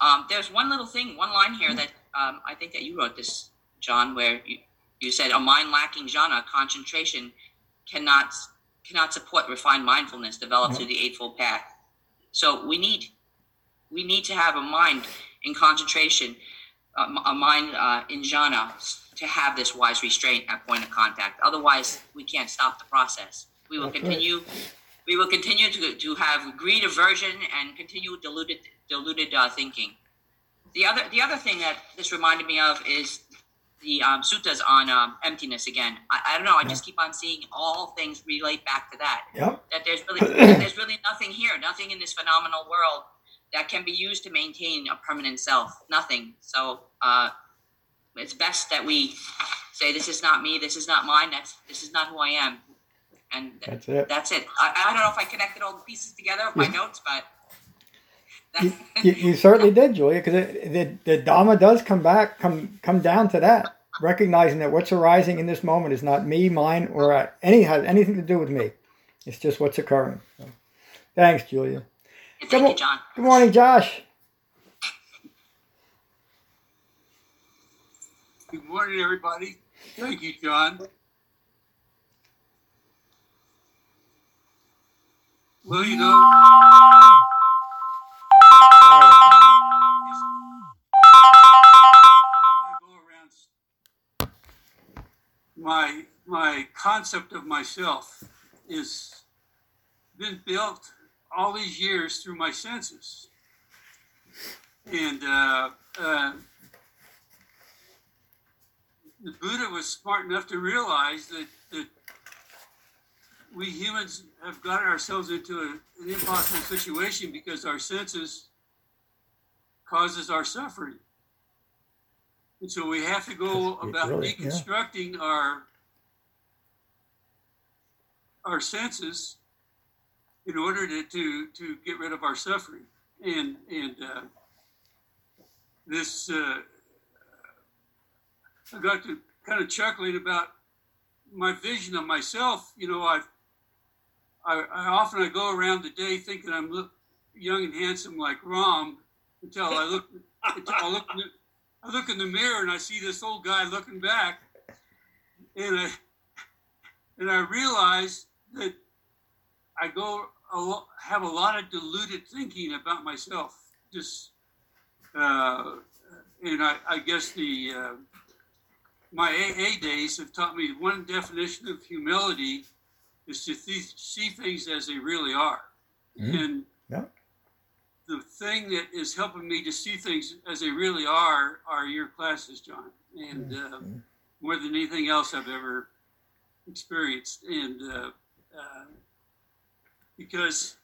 Um, there's one little thing, one line here that um, I think that you wrote this, John, where you, you said, a mind lacking jhana, concentration, cannot... cannot support refined mindfulness developed mm-hmm. through the Eightfold Path. So we need we need to have a mind in concentration, um, a mind uh, in jhana, to have this wise restraint at point of contact. Otherwise, we can't stop the process. We will okay. continue. We will continue to to have greed, aversion, and continue deluded deluded uh, thinking. The other the other thing that this reminded me of is the um, suttas on um, emptiness again. I, I don't know. I yeah. just keep on seeing all things relate back to that. Yeah. That there's really there's really nothing here, nothing in this phenomenal world that can be used to maintain a permanent self. Nothing. So uh, it's best that we say, this is not me. This is not mine. That's this is not who I am. And th- that's it. That's it. I, I don't know if I connected all the pieces together with yeah. my notes, but. You, you, you certainly did, Julia, because the, the Dhamma does come back, come come down to that, recognizing that what's arising in this moment is not me, mine, or uh, any has anything to do with me. It's just what's occurring. So, thanks, Julia. Thank good, you, John. Good morning, Josh. Good morning, everybody. Thank you, John. Well, you know... My my concept of myself is been built all these years through my senses, and uh, uh, the Buddha was smart enough to realize that that we humans have gotten ourselves into a, an impossible situation, because our senses causes our suffering. And so we have to go about really, deconstructing yeah. our our senses in order to, to, to get rid of our suffering. And and uh, this uh, I got to kind of chuckling about my vision of myself. You know, I've, I, I often I go around the day thinking I'm look, young and handsome like Ram until I look, until I look, in the, I look in the mirror and I see this old guy looking back, and I, and I realize that I go a lo- have a lot of deluded thinking about myself. Just, uh, and I, I guess the uh, my A A days have taught me one definition of humility is to th- see things as they really are. Mm-hmm. And yeah. The thing that is helping me to see things as they really are are your classes, John. And mm-hmm. uh, more than anything else I've ever experienced. And uh, uh, because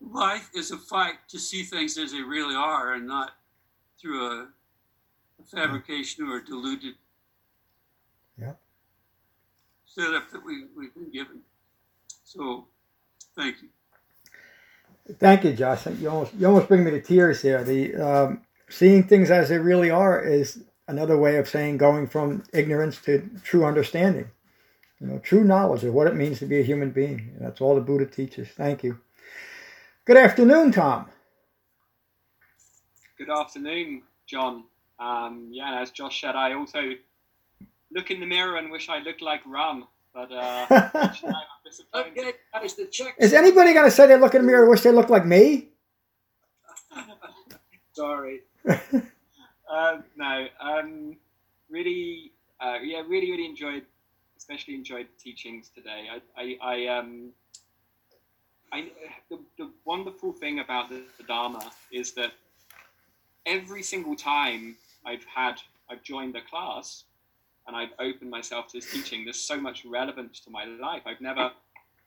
life is a fight to see things as they really are and not through a, a fabrication or a deluded yeah. setup that we, we've been given. So, thank you. Thank you, Josh. You almost, you almost bring me to tears there. The um, seeing things as they really are is another way of saying going from ignorance to true understanding. You know, true knowledge of what it means to be a human being. And that's all the Buddha teaches. Thank you. Good afternoon, Tom. Good afternoon, John. Um, yeah, as Josh said, I also look in the mirror and wish I looked like Ram, but uh, I'm disappointed. Okay, that is the check. Is anybody going to say they look in the mirror and wish they looked like me? Sorry. uh, no, um, really, uh, yeah, really, really enjoyed, especially enjoyed teachings today. I, I, I um, I, the, the wonderful thing about the, the Dharma is that every single time I've had, I've joined a class and I've opened myself to this teaching, there's so much relevance to my life. I've never,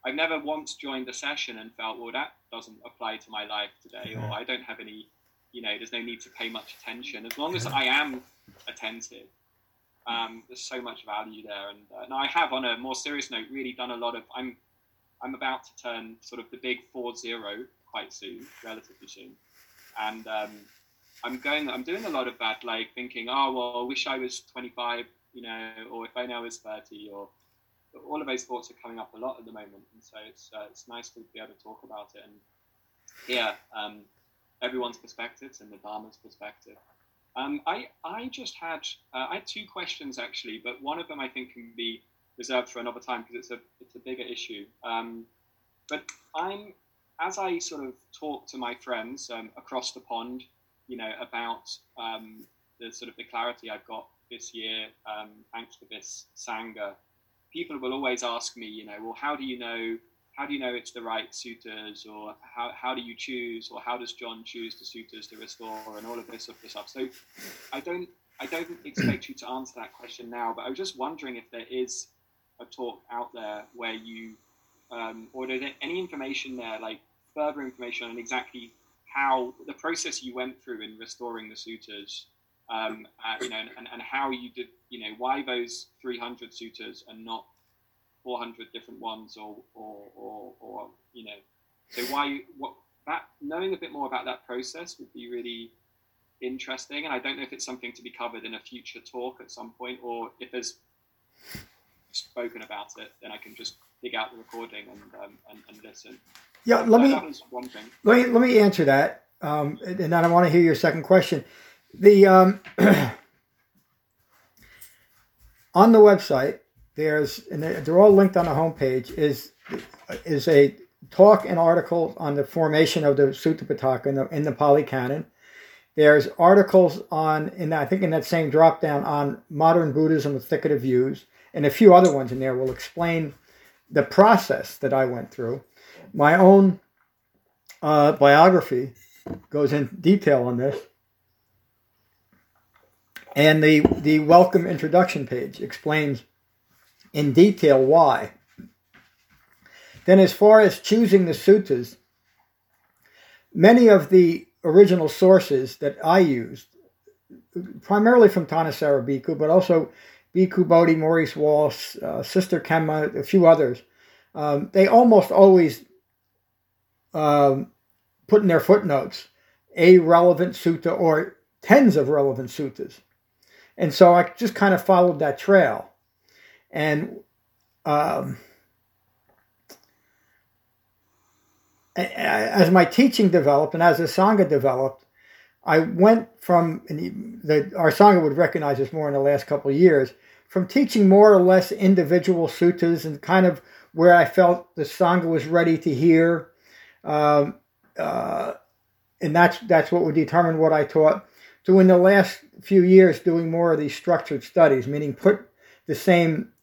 I've never once joined a session and felt, well, that doesn't apply to my life today, or I don't have any, you know, there's no need to pay much attention. As long as I am attentive, um, there's so much value there. And, uh, and I have, on a more serious note, really done a lot of, I'm, I'm about to turn sort of the big four zero quite soon, relatively soon. And um, I'm going, I'm doing a lot of that, like thinking, oh, well, I wish I was twenty-five, you know, or if I now was thirty, or all of those thoughts are coming up a lot at the moment. And so it's uh, it's nice to be able to talk about it and hear um, everyone's perspectives and the Dharma's perspective. Um, I, I just had, uh, I had two questions actually, but one of them I think can be reserved for another time because it's a it's a bigger issue. Um, but I'm, as I sort of talk to my friends um, across the pond, you know, about um, the sort of the clarity I've got this year, um, thanks to this sangha, people will always ask me, you know, well, how do you know, how do you know it's the right suttas, or how how do you choose, or how does John choose the suttas to restore, and all of this sort of stuff. So I don't I don't expect you to answer that question now, but I was just wondering if there is a talk out there where you, um, or is there any information there, like further information on exactly how the process you went through in restoring the suttas, um, uh, you know, and, and how you did, you know, why those three hundred suttas and not four hundred different ones, or, or, or, or you know, so why, what that, knowing a bit more about that process would be really interesting. And I don't know if it's something to be covered in a future talk at some point, or if there's spoken about it, then I can just dig out the recording and um, and, and listen. Yeah, let me, one thing. let me let me answer that, um, and then I want to hear your second question. The um, on the website, there's and they're all linked on the homepage. Is is a talk and article on the formation of the Sutta Pitaka in the, in the Pali Canon. There's articles on, and I think in that same drop down, on modern Buddhism, the thicket of views. And a few other ones in there will explain the process that I went through. My own uh, biography goes in detail on this. And the, the welcome introduction page explains in detail why. Then as far as choosing the suttas, many of the original sources that I used, primarily from Tanisara Bhikkhu, but also Bhikkhu Bodhi, Maurice Walsh, uh, Sister Kemma, a few others, um, they almost always um, put in their footnotes a relevant sutta or tens of relevant suttas. And so I just kind of followed that trail. And um, as my teaching developed and as the sangha developed, I went from, and the, our sangha would recognize this more in the last couple of years, from teaching more or less individual suttas and kind of where I felt the sangha was ready to hear. Um, uh, and that's that's what would determine what I taught. So in the last few years, doing more of these structured studies, meaning put the same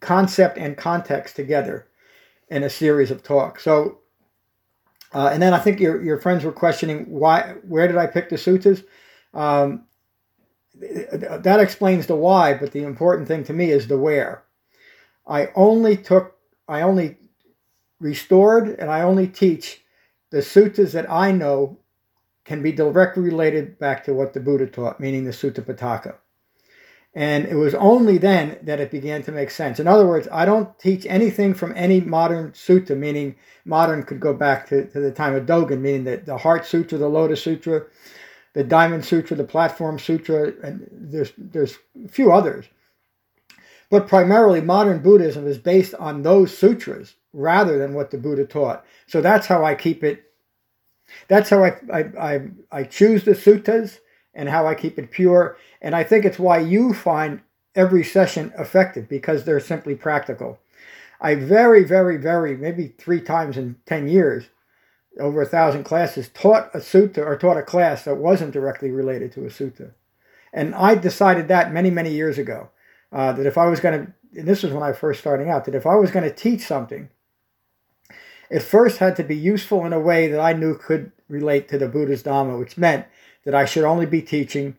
concept and context together in a series of talks. So, uh, and then I think your your friends were questioning why, where did I pick the suttas? Um, that explains the why, but the important thing to me is the where. I only took, I only restored, and I only teach the suttas that I know can be directly related back to what the Buddha taught, meaning the Sutta Pitaka. And it was only then that it began to make sense. In other words, I don't teach anything from any modern sutta, meaning modern could go back to, to the time of Dogen, meaning the, the Heart Sutra, the Lotus Sutra, the Diamond Sutra, the Platform Sutra, and there's, there's a few others. But primarily, modern Buddhism is based on those sutras rather than what the Buddha taught. So that's how I keep it. That's how I, I, I, I choose the suttas and how I keep it pure. And I think it's why you find every session effective, because they're simply practical. I very, very, very, maybe three times in ten years, over a thousand classes, taught a sutta or taught a class that wasn't directly related to a sutta. And I decided that many, many years ago, uh, that if I was going to, and this was when I was first starting out, that if I was going to teach something, it first had to be useful in a way that I knew could relate to the Buddha's Dhamma, which meant that I should only be teaching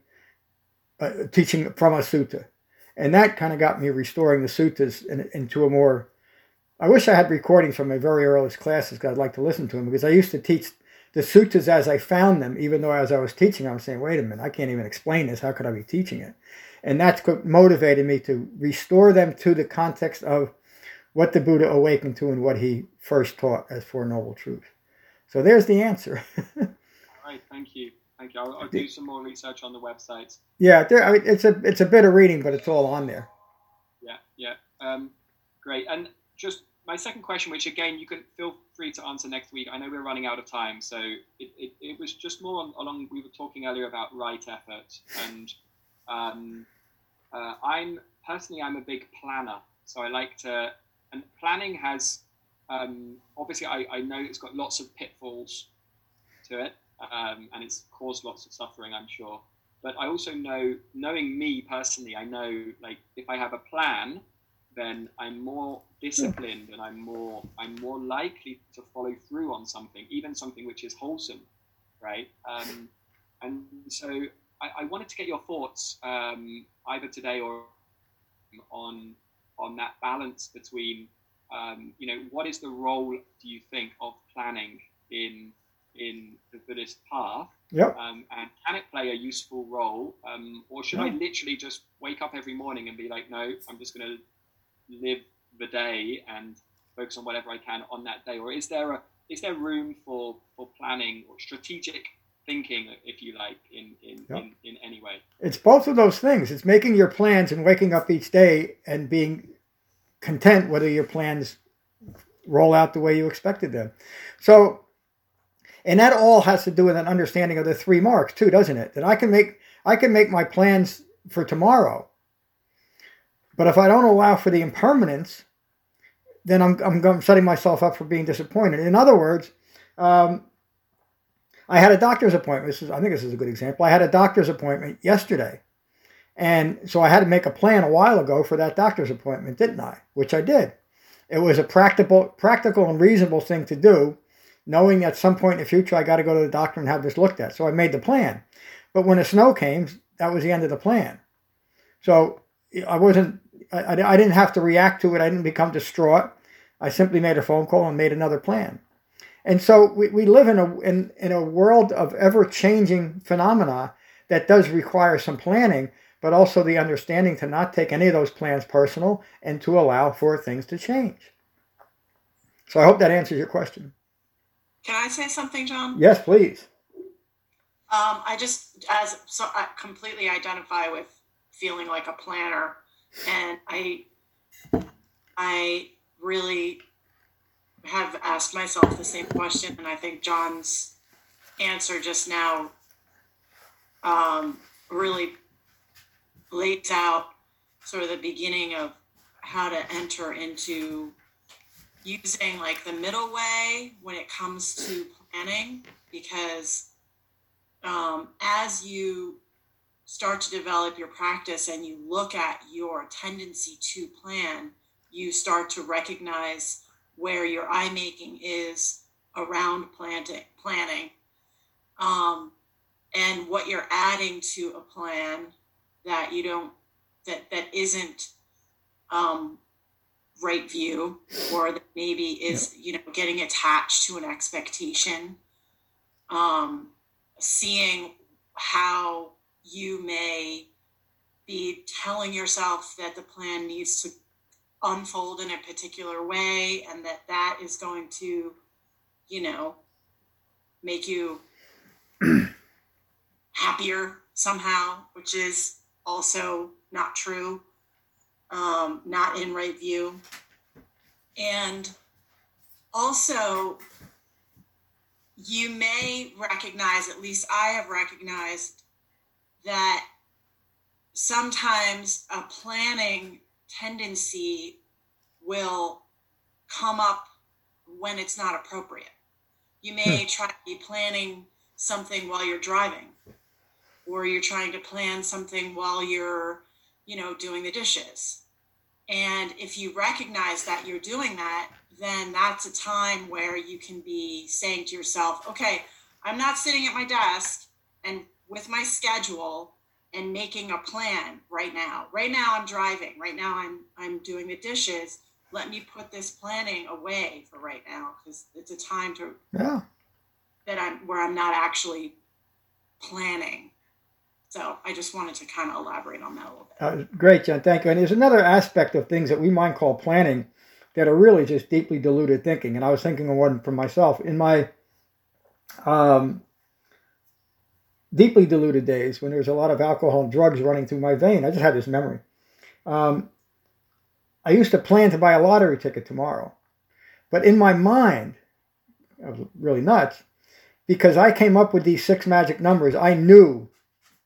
uh, teaching from a sutta. And that kind of got me restoring the suttas in, into a more... I wish I had recordings from my very earliest classes, because I'd like to listen to them, because I used to teach the suttas as I found them, even though as I was teaching, I was saying, wait a minute, I can't even explain this. How could I be teaching it? And that's what motivated me to restore them to the context of what the Buddha awakened to and what he first taught as Four Noble Truths. So there's the answer. All right, thank you. Thank you. I'll, I'll do some more research on the website. Yeah, there, I mean, it's a it's a bit of reading, but it's all on there. Yeah, yeah. Um, great. And just my second question, which again, you can feel free to answer next week. I know we're running out of time, so it, it, it was just more on, along, we were talking earlier about right effort. And um, uh, I'm personally, I'm a big planner. So I like to, and planning has, um, obviously I, I know it's got lots of pitfalls to it. Um, and it's caused lots of suffering, I'm sure. But I also know, knowing me personally, I know, like, if I have a plan, then I'm more disciplined and I'm more I'm more likely to follow through on something, even something which is wholesome, right? Um, and so I, I wanted to get your thoughts, um, either today or on on that balance between, um, you know, what is the role, do you think, of planning in in the Buddhist path, yep. um, and can it play a useful role, um, or should yeah. I literally just wake up every morning and be like, no, I'm just going to live the day and focus on whatever I can on that day? Or is there a is there room for, for planning or strategic thinking, if you like, in in, yep. in in any way? It's both of those things. It's making your plans and waking up each day and being content whether your plans roll out the way you expected them. So. And that all has to do with an understanding of the three marks too, doesn't it? That I can make I can make my plans for tomorrow, but if I don't allow for the impermanence, then I'm I'm setting myself up for being disappointed. In other words, um, I had a doctor's appointment. This is, I think this is a good example. I had a doctor's appointment yesterday, and so I had to make a plan a while ago for that doctor's appointment, didn't I? Which I did. It was a practical, practical and reasonable thing to do, knowing at some point in the future I got to go to the doctor and have this looked at. So I made the plan. But when the snow came, that was the end of the plan. So I wasn't, I, I didn't have to react to it. I didn't become distraught. I simply made a phone call and made another plan. And so we, we live in a in, in a world of ever-changing phenomena that does require some planning, but also the understanding to not take any of those plans personal and to allow for things to change. So I hope that answers your question. Can I say something, John? Yes, please. Um, I just, as so, I completely identify with feeling like a planner. And I, I really have asked myself the same question. And I think John's answer just now um, really lays out sort of the beginning of how to enter into using like the middle way when it comes to planning, because um, as you start to develop your practice and you look at your tendency to plan, you start to recognize where your eye making is around planting, planning, um, and what you're adding to a plan that you don't, that that isn't um, right view, or that maybe is, you know, getting attached to an expectation, um, seeing how you may be telling yourself that the plan needs to unfold in a particular way, and that that is going to, you know, make you happier somehow, which is also not true, um, not in right view. And also, you may recognize, at least I have recognized, that sometimes a planning tendency will come up when it's not appropriate. You may try to be planning something while you're driving, or you're trying to plan something while you're, you know, doing the dishes. And if you recognize that you're doing that, then that's a time where you can be saying to yourself, okay, I'm not sitting at my desk and with my schedule and making a plan right now. Right now I'm driving. Right now I'm I'm doing the dishes. Let me put this planning away for right now, because it's a time to yeah. that I'm where I'm not actually planning. So I just wanted to kind of elaborate on that a little bit. Uh, great, John. Thank you. And there's another aspect of things that we might call planning that are really just deeply diluted thinking. And I was thinking of one for myself in my um. deeply diluted days when there's a lot of alcohol and drugs running through my vein. I just had this memory. Um, I used to plan to buy a lottery ticket tomorrow, but in my mind, I was really nuts because I came up with these six magic numbers. I knew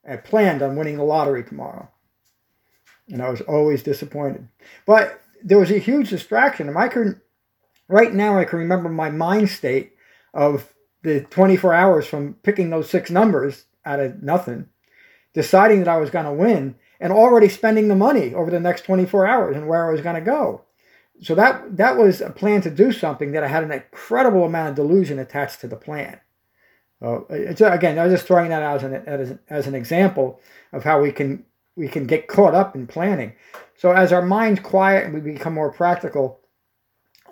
I planned on winning the lottery tomorrow, and I was always disappointed. But there was a huge distraction, and I can, right now I can remember my mind state of the twenty-four hours from picking those six numbers out of nothing, deciding that I was going to win, and already spending the money over the next twenty-four hours and where I was going to go. So that that was a plan to do something that I had an incredible amount of delusion attached to the plan. So it's, again, I was just throwing that out as an, as an, as an example of how we can we can get caught up in planning. So as our minds quiet and we become more practical,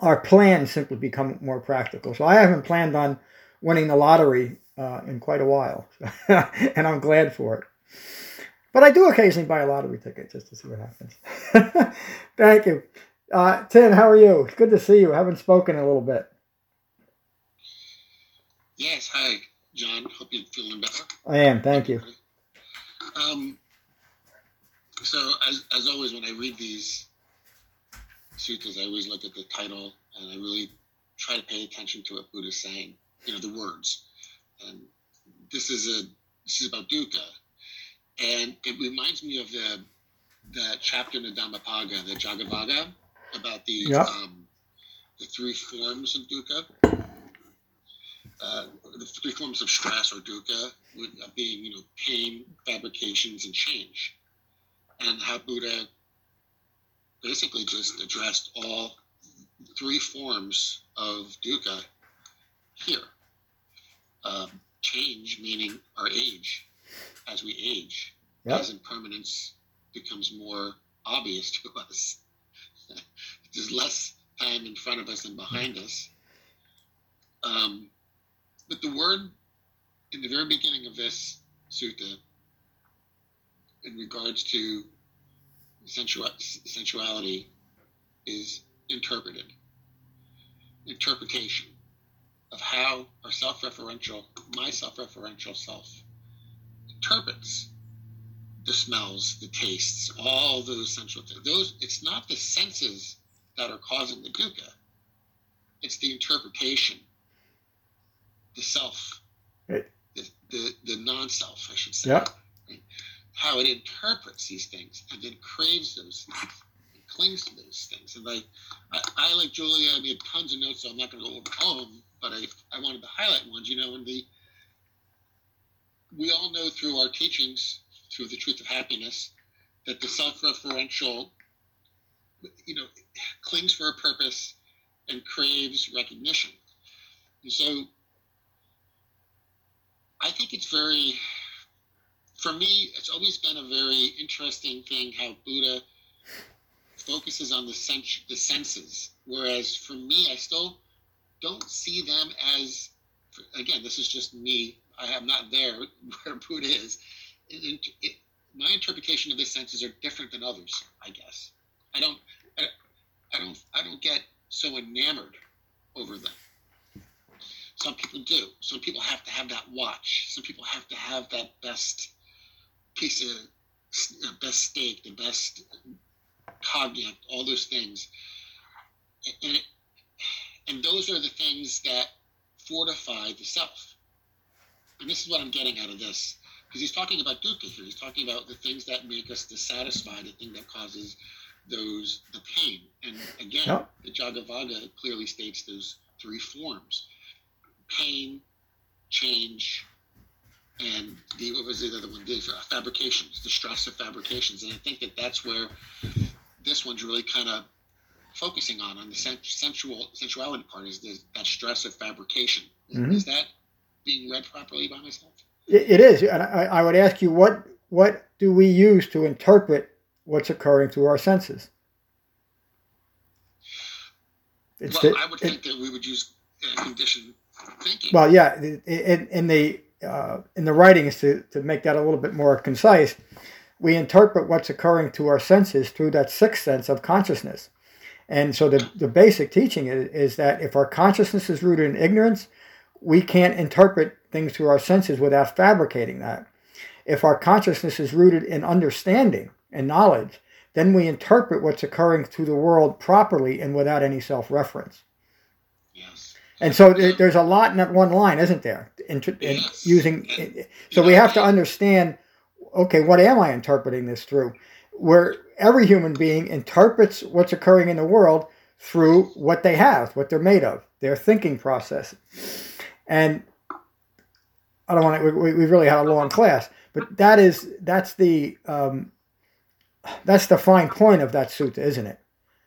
our plans simply become more practical. So I haven't planned on winning the lottery uh, in quite a while, and I'm glad for it. But I do occasionally buy a lottery ticket just to see what happens. Thank you. Uh, Tim, how are you? It's good to see you. I haven't spoken in a little bit. Yes, hi, John. Hope you're feeling better. I am, thank you. Um, so, as, as always, when I read these suttas, I always look at the title, and I really try to pay attention to what Buddha's saying. You know, the words, and this is a this is about dukkha, and it reminds me of the the chapter in the Dhammapada, the Jagavaga, about the yep. um, the three forms of dukkha, uh, the three forms of stress or dukkha, with uh, being you know pain, fabrications, and change, and how Buddha basically just addressed all three forms of dukkha here. Um, change meaning our age. As we age, yep. as impermanence becomes more obvious to us. There's less time in front of us than behind us. Um, but the word in the very beginning of this sutta, in regards to sensu- sensuality, is interpreted. Interpretation. Of how our self-referential, my self-referential self interprets the smells, the tastes, all those sensual things. Those, it's not the senses that are causing the dukkha. It's the interpretation, the self, right. the, the, the non-self, I should say. Yep. Right? How it interprets these things and then craves those things and clings to those things. And like, I, I like Julia, I made tons of notes, so I'm not going to go over all of them, but I, I wanted to highlight ones, you know, and the, we all know through our teachings, through the truth of happiness, that the self-referential, you know, clings for a purpose and craves recognition. And so I think it's very, for me, it's always been a very interesting thing how Buddha focuses on the, sens- the senses, whereas for me, I still don't see them as, again, this is just me, I am not there where Buddha is. It, it, it, my interpretation of the senses are different than others, I guess. I don't, I, I don't, I don't get so enamored over them. Some people do. Some people have to have that watch. Some people have to have that best piece of, uh, best steak, the best cognac, all those things. And, and, it, and those are the things that fortify the self. And this is what I'm getting out of this. Because he's talking about dukkha here. He's talking about the things that make us dissatisfied, the thing that causes those, the pain. And again, yep. the Jagavaga clearly states those three forms. Pain, change, and the, what was the other one? The fabrications, the stress of fabrications. And I think that that's where this one's really kind of focusing on, on the sensual sensuality part, is the, that stress of fabrication. Mm-hmm. Is that being read properly by myself? It is, and I would ask you, what what do we use to interpret what's occurring through our senses? It's well, the, I would think it, that we would use conditioned thinking. Well, yeah, in, in the uh, in the writings, to, to make that a little bit more concise, we interpret what's occurring to our senses through that sixth sense of consciousness. And so the, the basic teaching is, is that if our consciousness is rooted in ignorance, we can't interpret things through our senses without fabricating that. If our consciousness is rooted in understanding and knowledge, then we interpret what's occurring through the world properly and without any self-reference. Yes. And so yeah. there's a lot in that one line, isn't there? In, in yes. Using and, so we know, have to understand, okay, what am I interpreting this through? Where every human being interprets what's occurring in the world through what they have, what they're made of, their thinking process. And I don't want to, we, we really had a long class, but that is, that's the, um, that's the fine point of that sutta, isn't it?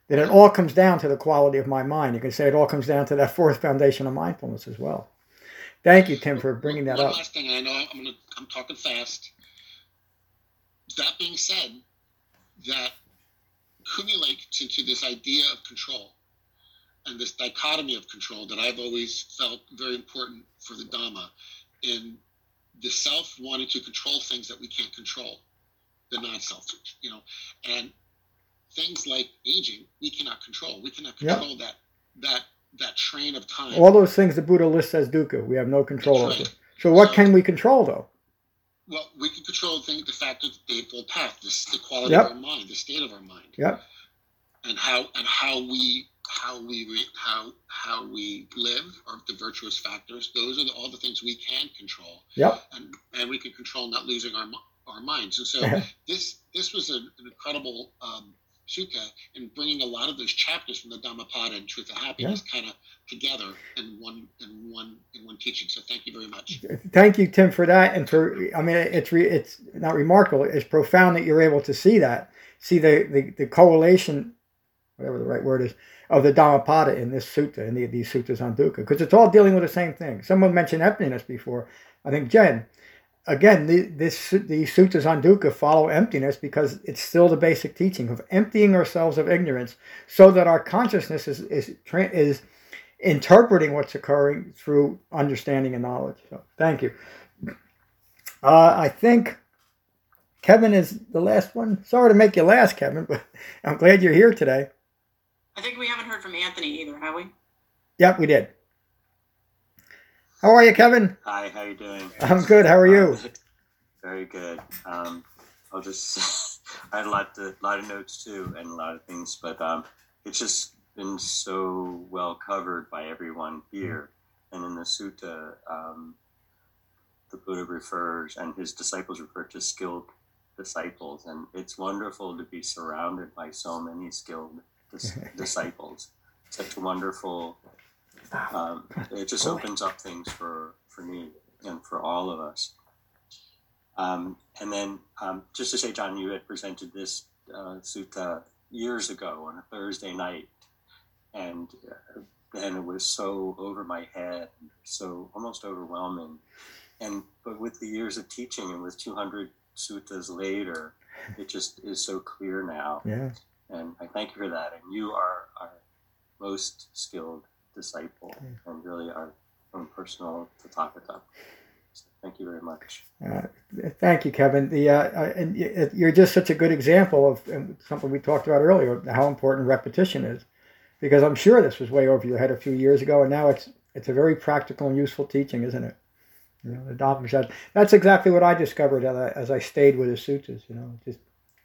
That it all comes down to the quality of my mind. You can say it all comes down to that fourth foundation of mindfulness as well. Thank you, Tim, for bringing that One up. One last thing, I know I'm, gonna, I'm talking fast. That being said, that accumulates into this idea of control. And this dichotomy of control that I've always felt very important for the Dhamma, in the self wanting to control things that we can't control, the non-self, you know, and things like aging, we cannot control. We cannot control yeah. that that that train of time. All those things the Buddha lists as dukkha, we have no control right. over. So what so, can we control though? Well, we can control things, the fact of the Eightfold Path, the, the quality yep. of our mind, the state of our mind, yep. and how and how we. How we re, how how we live, or the virtuous factors. Those are the, all the things we can control. Yep. And and we can control not losing our our minds. And so uh-huh. this this was an, an incredible um, sutta in bringing a lot of those chapters from the Dhammapada and Truth of Happiness yeah. kind of together in one in one in one teaching. So thank you very much. Thank you, Tim, for that. And for I mean, it's re, it's not remarkable. It's profound that you're able to see that, see the the, the correlation, whatever the right word is, of the Dhammapada in this sutta, in the, these suttas on dukkha, because it's all dealing with the same thing. Someone mentioned emptiness before. I think Jen, again, the, this, the suttas on dukkha follow emptiness because it's still the basic teaching of emptying ourselves of ignorance so that our consciousness is is, is interpreting what's occurring through understanding and knowledge. So thank you. Uh, I think Kevin is the last one. Sorry to make you last, Kevin, but I'm glad you're here today. I think we haven't heard from Anthony either, have we? Yep, we did. How are you, Kevin? Hi, how are you doing? I'm good. How are you? Very good. Um, I'll just, I had a lot, to, lot of notes too, and a lot of things, but um, it's just been so well covered by everyone here. And in the sutta, um, the Buddha refers, and his disciples refer to skilled disciples, and it's wonderful to be surrounded by so many skilled dis- disciples. Such a wonderful, um, it just opens up things for, for me and for all of us. Um, and then, um, just to say, John, you had presented this uh, sutta years ago on a Thursday night, and then uh, it was so over my head, so almost overwhelming. And but with the years of teaching, and with two hundred suttas later, it just is so clear now. Yeah. And I thank you for that. And you are our most skilled disciple, yeah, and really our own personal Tathagata. Thank you very much. Uh, thank you, Kevin. The uh, and you're just such a good example of something we talked about earlier, how important repetition is, because I'm sure this was way over your head a few years ago, and now it's it's a very practical and useful teaching, isn't it? You know, the Dhammapada. That's exactly what I discovered as I, as I stayed with the suttas. You know, it just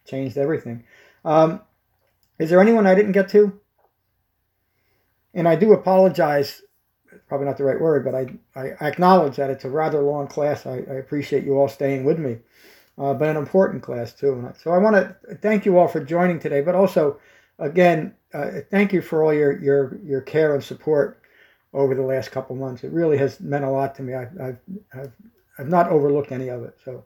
changed everything. Um, is there anyone I didn't get to? And I do apologize. Probably not the right word, but I, I acknowledge that it's a rather long class. I, I appreciate you all staying with me, uh, but an important class too. So I want to thank you all for joining today, but also, again, uh, thank you for all your, your, your care and support over the last couple months. It really has meant a lot to me. I, I've, I've, I've not overlooked any of it. So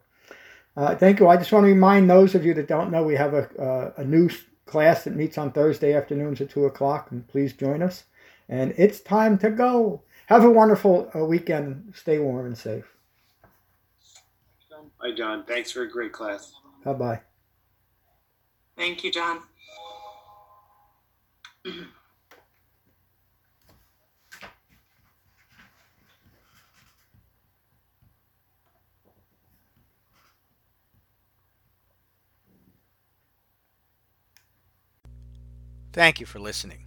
uh, thank you. I just want to remind those of you that don't know, we have a, uh, a new class that meets on Thursday afternoons at two o'clock, and please join us. And it's time to go. Have a wonderful uh, weekend. Stay warm and safe. Bye, John. Thanks for a great class. Bye-bye. Thank you, John. Thank you for listening.